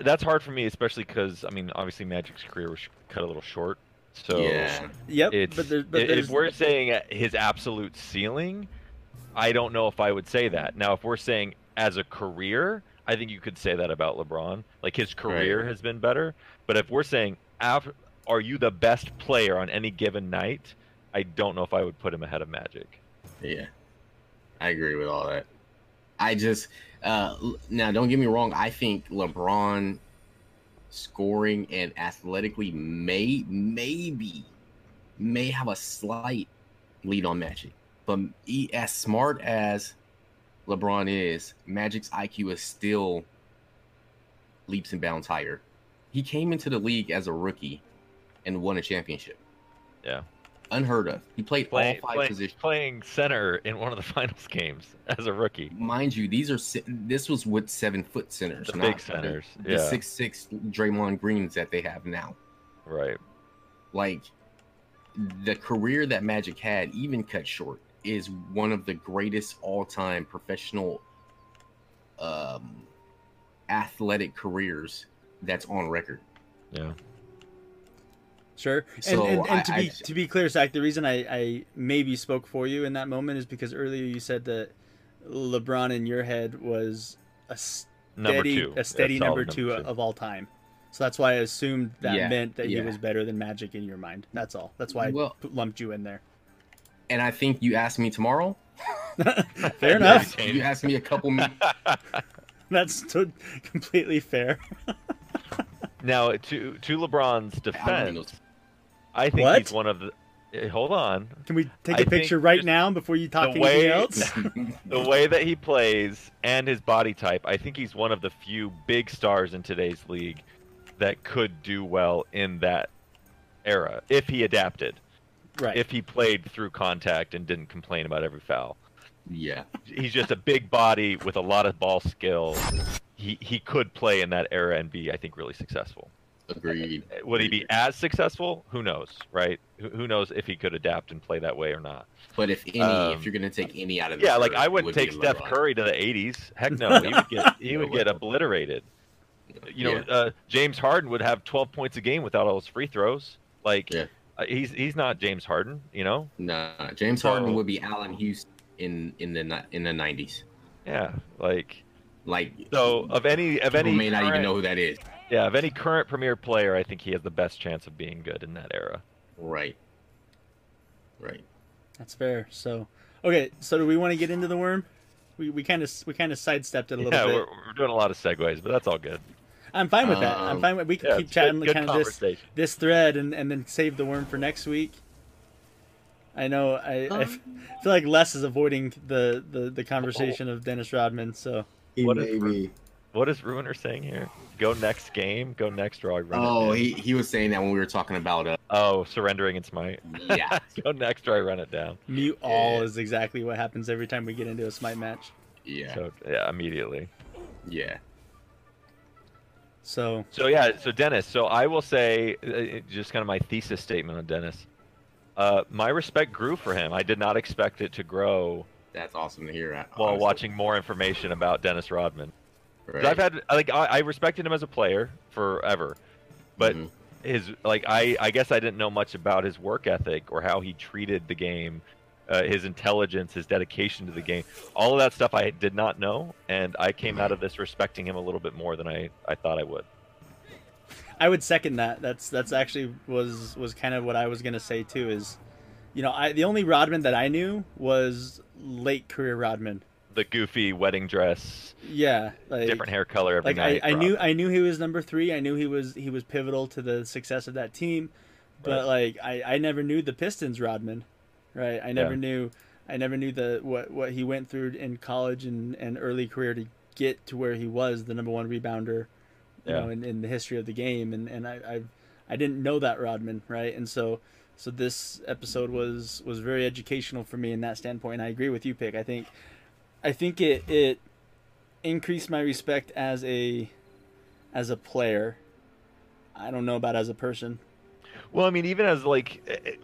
That's hard for me, especially because I mean, obviously Magic's career was cut a little short. So yeah, yep. It's, but there, but if we're saying his absolute ceiling, I don't know if I would say that. Now, if we're saying as a career, I think you could say that about LeBron. Like his career right. has been better. But if we're saying, are you the best player on any given night? I don't know if I would put him ahead of Magic. Yeah, I agree with all that. I just uh, now don't get me wrong. I think LeBron scoring and athletically may maybe may have a slight lead on Magic, but he, as smart as LeBron is, Magic's I Q is still leaps and bounds higher. He came into the league as a rookie and won a championship. Yeah. Unheard of. He played play, all five play, positions. Playing center in one of the finals games as a rookie. Mind you, these are this was with seven foot centers, the not big centers. The, yeah. the six six Draymond Greens that they have now. Right. Like the career that Magic had, even cut short, is one of the greatest all time professional, um, athletic careers that's on record. Yeah. Sure. And, so and, and, and to I, be I, to be clear, Zach, the reason I, I maybe spoke for you in that moment is because earlier you said that LeBron in your head was a steady number two, a steady number two, number two of all time. So that's why I assumed that yeah, meant that yeah. he was better than Magic in your mind. That's all. That's why I well, lumped you in there. And I think you asked me tomorrow. Fair enough. You asked me a couple minutes. That's t- completely fair. Now, to to LeBron's defense, I think what? he's one of the. Hey, hold on. Can we take a I picture right now before you talk anything way, else? The way that he plays and his body type, I think he's one of the few big stars in today's league that could do well in that era if he adapted, right? If he played through contact and didn't complain about every foul. Yeah, he's just a big body with a lot of ball skill. He he could play in that era and be, I think, really successful. Agreed. Would he be as successful? Who knows, right? Who, who knows if he could adapt and play that way or not? But if any, um, if you're going to take any out of this, yeah, like I wouldn't would take Steph LeBron. Curry to the eighties. Heck no, he would get he would get obliterated. You know, yeah. uh, James Harden would have twelve points a game without all his free throws. Like yeah. uh, he's he's not James Harden, you know. Nah, James so, Harden would be Allen Houston in in the in the nineties. Yeah, like. Like so of any of any may current, not even know who that is. Yeah, of any current premier player, I think he has the best chance of being good in that era. Right. Right. That's fair. So, okay. So, do we want to get into the worm? We we kind of we kind of sidestepped it a little yeah, bit. Yeah, we're, we're doing a lot of segues, but that's all good. I'm fine with that. Um, I'm fine with. We can yeah, keep chatting good, kind good of this this thread and, and then save the worm for next week. I know. I, um, I feel like Les is avoiding the the, the conversation oh. of Dennis Rodman. So. He what, is Ru- what is Ruiner saying here? Go next game, go next draw. Oh, he, he was saying that when we were talking about uh, oh surrendering and smite. Yeah, go next draw, run it down. Mute yeah. all is exactly what happens every time we get into a smite match. Yeah. So, yeah, immediately. Yeah. So. So yeah, so Dennis. So I will say, uh, just kind of my thesis statement on Dennis. Uh, my respect grew for him. I did not expect it to grow. That's awesome to hear. Honestly. While watching more information about Dennis Rodman, right. I've had like I, I respected him as a player forever, but mm-hmm. his like I, I guess I didn't know much about his work ethic or how he treated the game, uh, his intelligence, his dedication to the game, all of that stuff I did not know, and I came out of this respecting him a little bit more than I, I thought I would. I would second that. That's that's actually was was kind of what I was gonna say too. Is you know I the only Rodman that I knew was. Late career Rodman, the goofy wedding dress, yeah, like, different hair color every like night. I, I knew, I knew he was number three. I knew he was he was pivotal to the success of that team, but right. like I, I never knew the Pistons Rodman, right? I never yeah. knew, I never knew the what, what he went through in college and, and early career to get to where he was the number one rebounder, you yeah. know, in, in the history of the game, and and I, I I didn't know that Rodman, right? And so. So this episode was, was very educational for me in that standpoint, and I agree with you, Pick. I think I think it it increased my respect as a as a player, I don't know about as a person. Well, I mean, even as like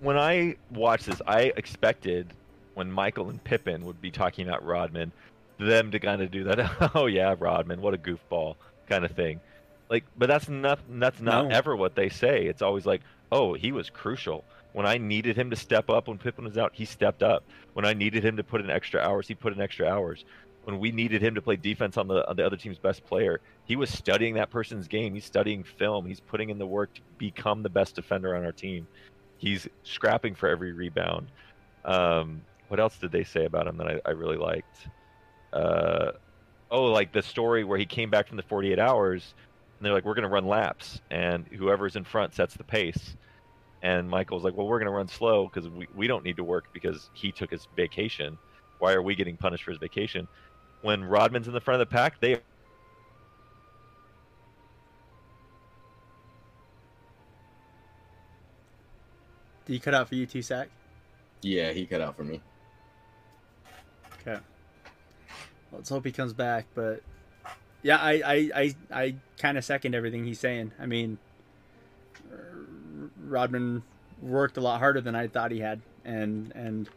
when I watched this, I expected when Michael and Pippen would be talking about Rodman, them to kind of do that. Oh yeah, Rodman, what a goofball kind of thing. Like, but that's not that's not no. ever what they say. It's always like, oh, he was crucial. When I needed him to step up, when Pippen was out, he stepped up. When I needed him to put in extra hours, he put in extra hours. When we needed him to play defense on the on the other team's best player, he was studying that person's game. He's studying film. He's putting in the work to become the best defender on our team. He's scrapping for every rebound. Um, what else did they say about him that I, I really liked? Uh, oh, like the story where he came back from the forty-eight hours, and they're like, we're going to run laps, and whoever's in front sets the pace. And Michael's like, well, we're going to run slow because we, we don't need to work because he took his vacation. Why are we getting punished for his vacation? When Rodman's in the front of the pack, they Did he cut out for you, T-Sack? Yeah, he cut out for me. Okay. Let's hope he comes back. But, yeah, I, I, I, I kind of second everything he's saying. I mean, Rodman worked a lot harder than I thought he had. And, and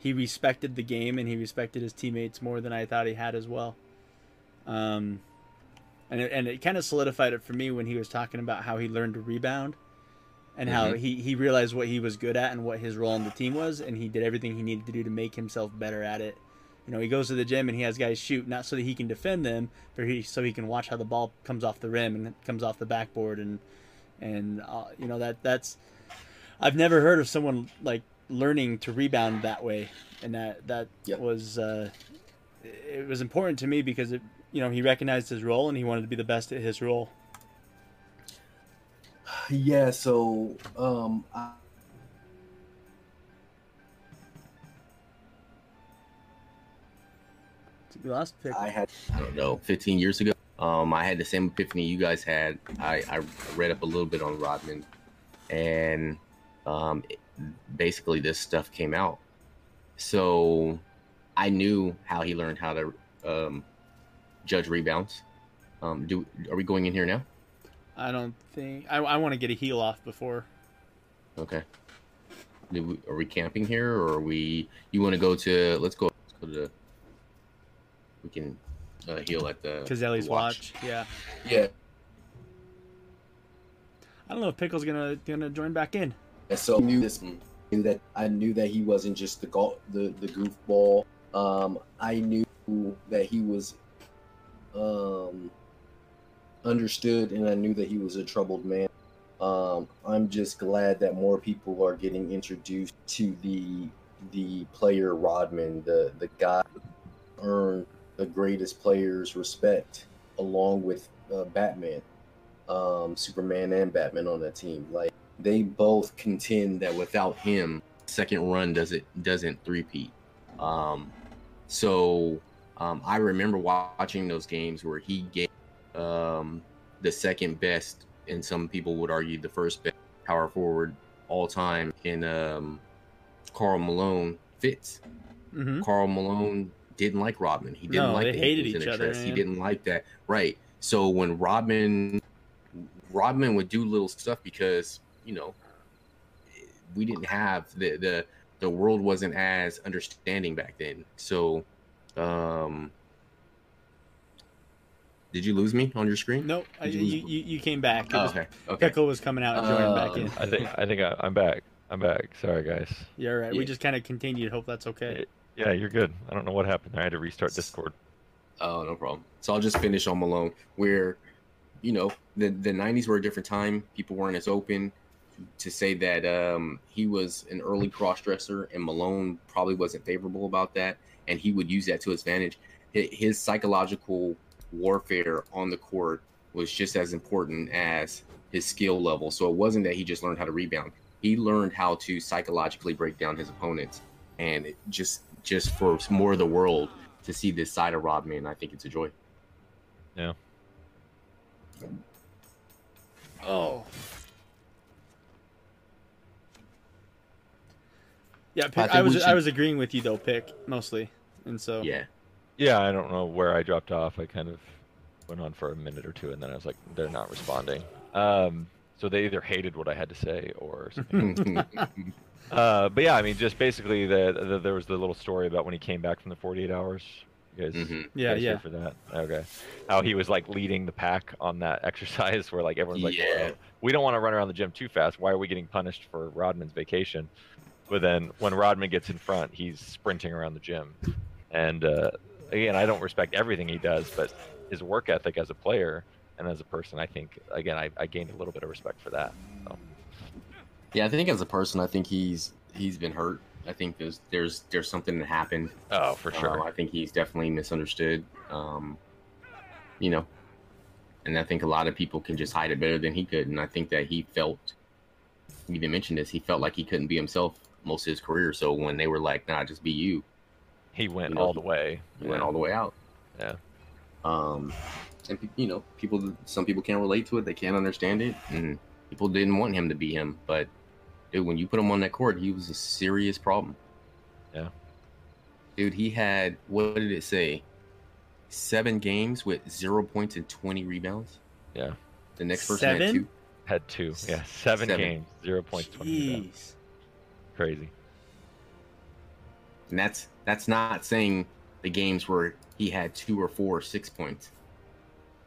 he respected the game, and he respected his teammates more than I thought he had as well. Um, and it, and it kind of solidified it for me when he was talking about how he learned to rebound. And how mm-hmm. he, he realized what he was good at and what his role on the team was, and he did everything he needed to do to make himself better at it. You know, he goes to the gym and he has guys shoot, not so that he can defend them, but he, so he can watch how the ball comes off the rim and comes off the backboard. And, and uh, you know, that that's... I've never heard of someone, like, learning to rebound that way. And that, that yep. was... Uh, it was important to me because, it, you know, he recognized his role and he wanted to be the best at his role. Yeah, so um, I... You lost pick. I had, I don't know, fifteen years ago, um, I had the same epiphany you guys had. I, I read up a little bit on Rodman, and um, it, basically this stuff came out. So I knew how he learned how to um, judge rebounds. Um, do are we going in here now? I don't think... I, I want to get a heel off before. Okay. Do we, are we camping here, or are we... You want to go to... Let's go, let's go to the... We can uh, heel at the... Cazelli's watch. watch. Yeah. Yeah. I don't know if Pickle's gonna gonna join back in. Yeah, so I knew this... Knew that, I knew that he wasn't just the, go, the, the goofball. Um, I knew that he was... Um... understood, and I knew that he was a troubled man. Um, I'm just glad that more people are getting introduced to the the player Rodman, the the guy who earned the greatest player's respect, along with uh, Batman, um, Superman, and Batman on that team. Like, they both contend that without him, second run does it doesn't three-peat. Um, so um, I remember watching those games where he gave. Um, the second best, and some people would argue the first best power forward all time in um, Karl Malone fits. Mm-hmm. Karl Malone didn't like Rodman. He didn't no, like they hated each other. He didn't like that. Right. So when Rodman, Rodman would do little stuff because, you know, we didn't have the the, the world wasn't as understanding back then. So, um, did you lose me on your screen? No, nope. you, you, you you came back. Oh, was, okay. okay. Pickle was coming out and joined uh, back in. I think I think I, I'm back. I'm back. Sorry, guys. You're all right. Yeah. We just kind of continued. Hope that's okay. Yeah, you're good. I don't know what happened there. I had to restart Discord. Oh, no problem. So I'll just finish on Malone. Where, you know, the the nineties were a different time. People weren't as open to say that um, he was an early cross-dresser, and Malone probably wasn't favorable about that, and he would use that to his advantage. His psychological warfare on the court was just as important as his skill level. So it wasn't that he just learned how to rebound. He learned how to psychologically break down his opponents, and it just just for more of the world to see this side of Rodman, I think it's a joy. Yeah. Oh. Yeah, Pick, I, I was should... I was agreeing with you though, Pick, mostly, and so yeah. Yeah, I don't know where I dropped off. I kind of went on for a minute or two, and then I was like, they're not responding. Um, so they either hated what I had to say or something. uh, but yeah, I mean, just basically the, the, there was the little story about when he came back from the forty-eight hours. You guys, mm-hmm. yeah, guys yeah. for that? Okay. How he was like leading the pack on that exercise where like everyone's like, yeah. we don't want to run around the gym too fast. Why are we getting punished for Rodman's vacation? But then when Rodman gets in front, he's sprinting around the gym. And uh, again, I don't respect everything he does, but his work ethic as a player and as a person, I think, again, I, I gained a little bit of respect for that. So. Yeah, I think as a person, I think he's he's been hurt. I think there's there's there's something that happened. Oh, for sure. Uh, I think he's definitely misunderstood. Um, you know, and I think a lot of people can just hide it better than he could. And I think that he felt, you even mentioned this, he felt like he couldn't be himself most of his career. So when they were like, "Nah, just be you," he went you know, all the way. He yeah. went all the way out. Yeah. Um, and you know, people. Some people can't relate to it. They can't understand it. And people didn't want him to be him, but. Dude, when you put him on that court, he was a serious problem. Yeah. Dude, he had, what did it say? Seven games with zero points and twenty rebounds. Yeah. The next person Seven? had two. Had two. Yeah. Seven, Seven. games, zero points, twenty rebounds. Crazy. And that's that's not saying the games where he had two or four or six points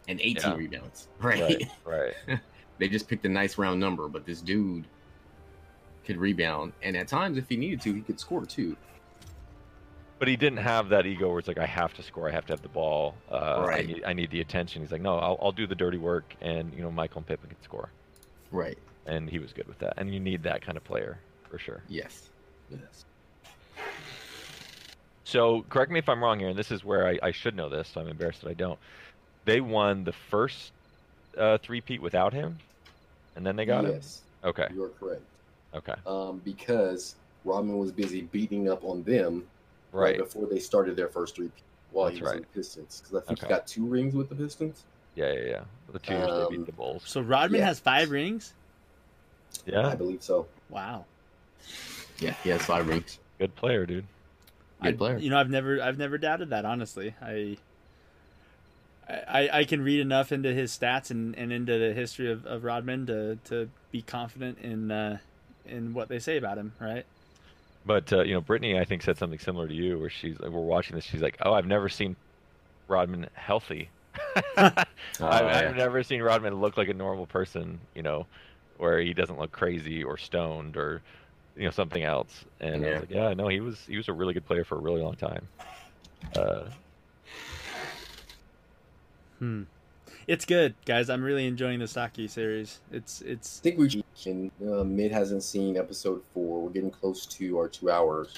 and eighteen yeah. rebounds. Right. Right. right. They just picked a nice round number, but this dude could rebound, and at times if he needed to he could score too, but he didn't have that ego where it's like, I have to score, I have to have the ball, uh right. I, need, I need the attention. He's like, no, I'll, I'll do the dirty work, and you know, Michael and Pippen can score, right? And he was good with that, and you need that kind of player for sure. Yes, yes. So correct me if I'm wrong here, and this is where I, I should know this, so I'm embarrassed that I don't. They won the first uh three-peat without him, and then they got yes. him. Okay, you're correct. Okay. Um, because Rodman was busy beating up on them right, right before they started their first three while That's he was right. in the Pistons. Because I think okay. he got two rings with the Pistons. Yeah, yeah, yeah. The two years um, they beat the Bulls. So Rodman yeah. has five rings? Yeah. I believe so. Wow. Yeah, he has five rings. Good player, dude. Good I, player. You know, I've never I've never doubted that, honestly. I I, I can read enough into his stats and, and into the history of, of Rodman to, to be confident in uh, in what they say about him, right? But uh, you know, Brittany, I think, said something similar to you, where she's like, we're watching this. She's like, "Oh, I've never seen Rodman healthy. oh, I've, yeah. I've never seen Rodman look like a normal person. You know, where he doesn't look crazy or stoned or you know something else." And yeah. I was like, "Yeah, no, he was he was a really good player for a really long time." Uh, hmm. It's good, guys. I'm really enjoying the Saki series. It's it's. I think we should. Uh, Mid hasn't seen episode four. We're getting close to our two hours,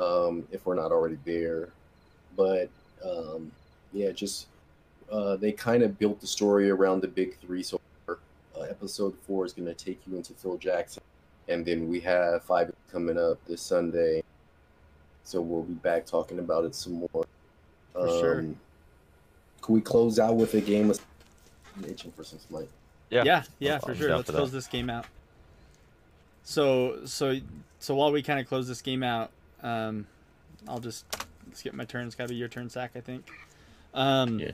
um, if we're not already there. But um, yeah, just uh, they kind of built the story around the big three. So far. Uh, episode four is going to take you into Phil Jackson, and then we have five coming up this Sunday. So we'll be back talking about it some more. For um, sure. Can we close out with a game of itching for some light? Yeah, yeah, yeah, for sure. Let's close this game out. So, so, so while we kind of close this game out, um, I'll just skip my turn. It's got to be your turn, Zach, I think. Um, yeah.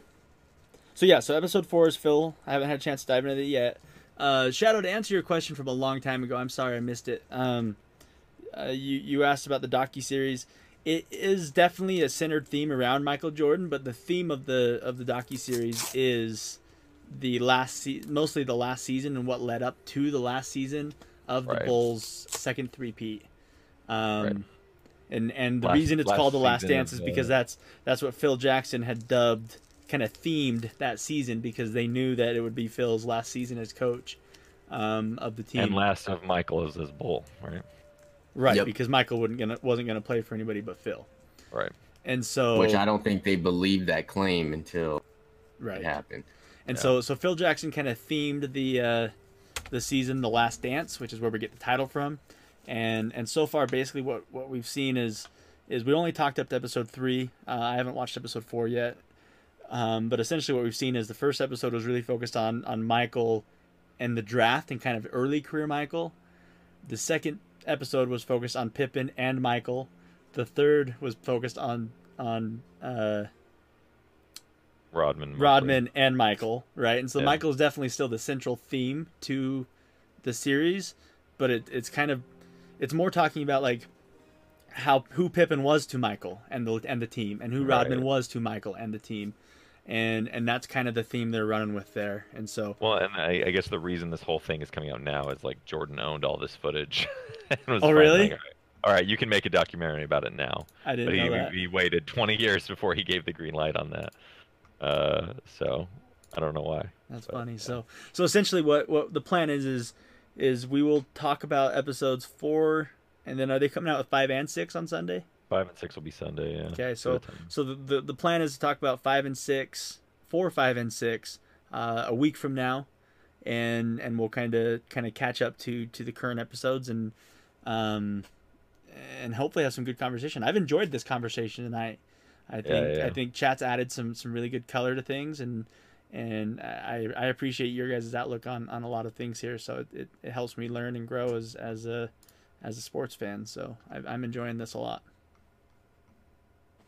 So yeah, so episode four is Phil. I haven't had a chance to dive into it yet. Uh, Shadow, to answer your question from a long time ago, I'm sorry I missed it. Um, uh, you you asked about the docuseries. It is definitely a centered theme around Michael Jordan, but the theme of the of the docuseries is the last se- mostly the last season and what led up to the last season of the right. Bulls' second three-peat. Um, right. And and the last, reason it's called The Last Dance is because uh, that's that's what Phil Jackson had dubbed, kind of themed that season, because they knew that it would be Phil's last season as coach um, of the team. And last of Michael as his Bull, right? Right, yep. Because Michael wouldn't gonna, wasn't going to play for anybody but Phil. Right. And so... Which I don't think they believed that claim until right. it happened. And yeah. so so Phil Jackson kind of themed the uh, the season The Last Dance, which is where we get the title from. And and so far, basically, what, what we've seen is is we only talked up to episode three. Uh, I haven't watched episode four yet. Um, but essentially what we've seen is the first episode was really focused on, on Michael and the draft and kind of early career Michael. The second... episode was focused on Pippen and Michael. The third was focused on on uh Rodman, mostly. Rodman and Michael, right? And so yeah. Michael's definitely still the central theme to the series, but it, it's kind of it's more talking about like how who Pippen was to Michael and the and the team, and who right. Rodman was to Michael and the team, and and that's kind of the theme they're running with there. And so well, and I, I guess the reason this whole thing is coming out now is like Jordan owned all this footage. and was oh really? Like, all right. All right, you can make a documentary about it now. I didn't but he, know that. He waited twenty years before he gave the green light on that. Uh, so I don't know why. That's but, funny. Yeah. So so essentially, what, what the plan is is is we will talk about episodes four, and then are they coming out with five and six on Sunday? Five and six will be Sunday. Yeah. Okay. So so the, the the plan is to talk about five and six, four, five, and six uh, a week from now, and and we'll kind of kind of catch up to to the current episodes and. Um, and hopefully have some good conversation. I've enjoyed this conversation tonight. I think yeah, yeah. I think chat's added some, some really good color to things, and and I I appreciate your guys' outlook on, on a lot of things here. So it, it, it helps me learn and grow as as a as a sports fan. So I, I'm enjoying this a lot.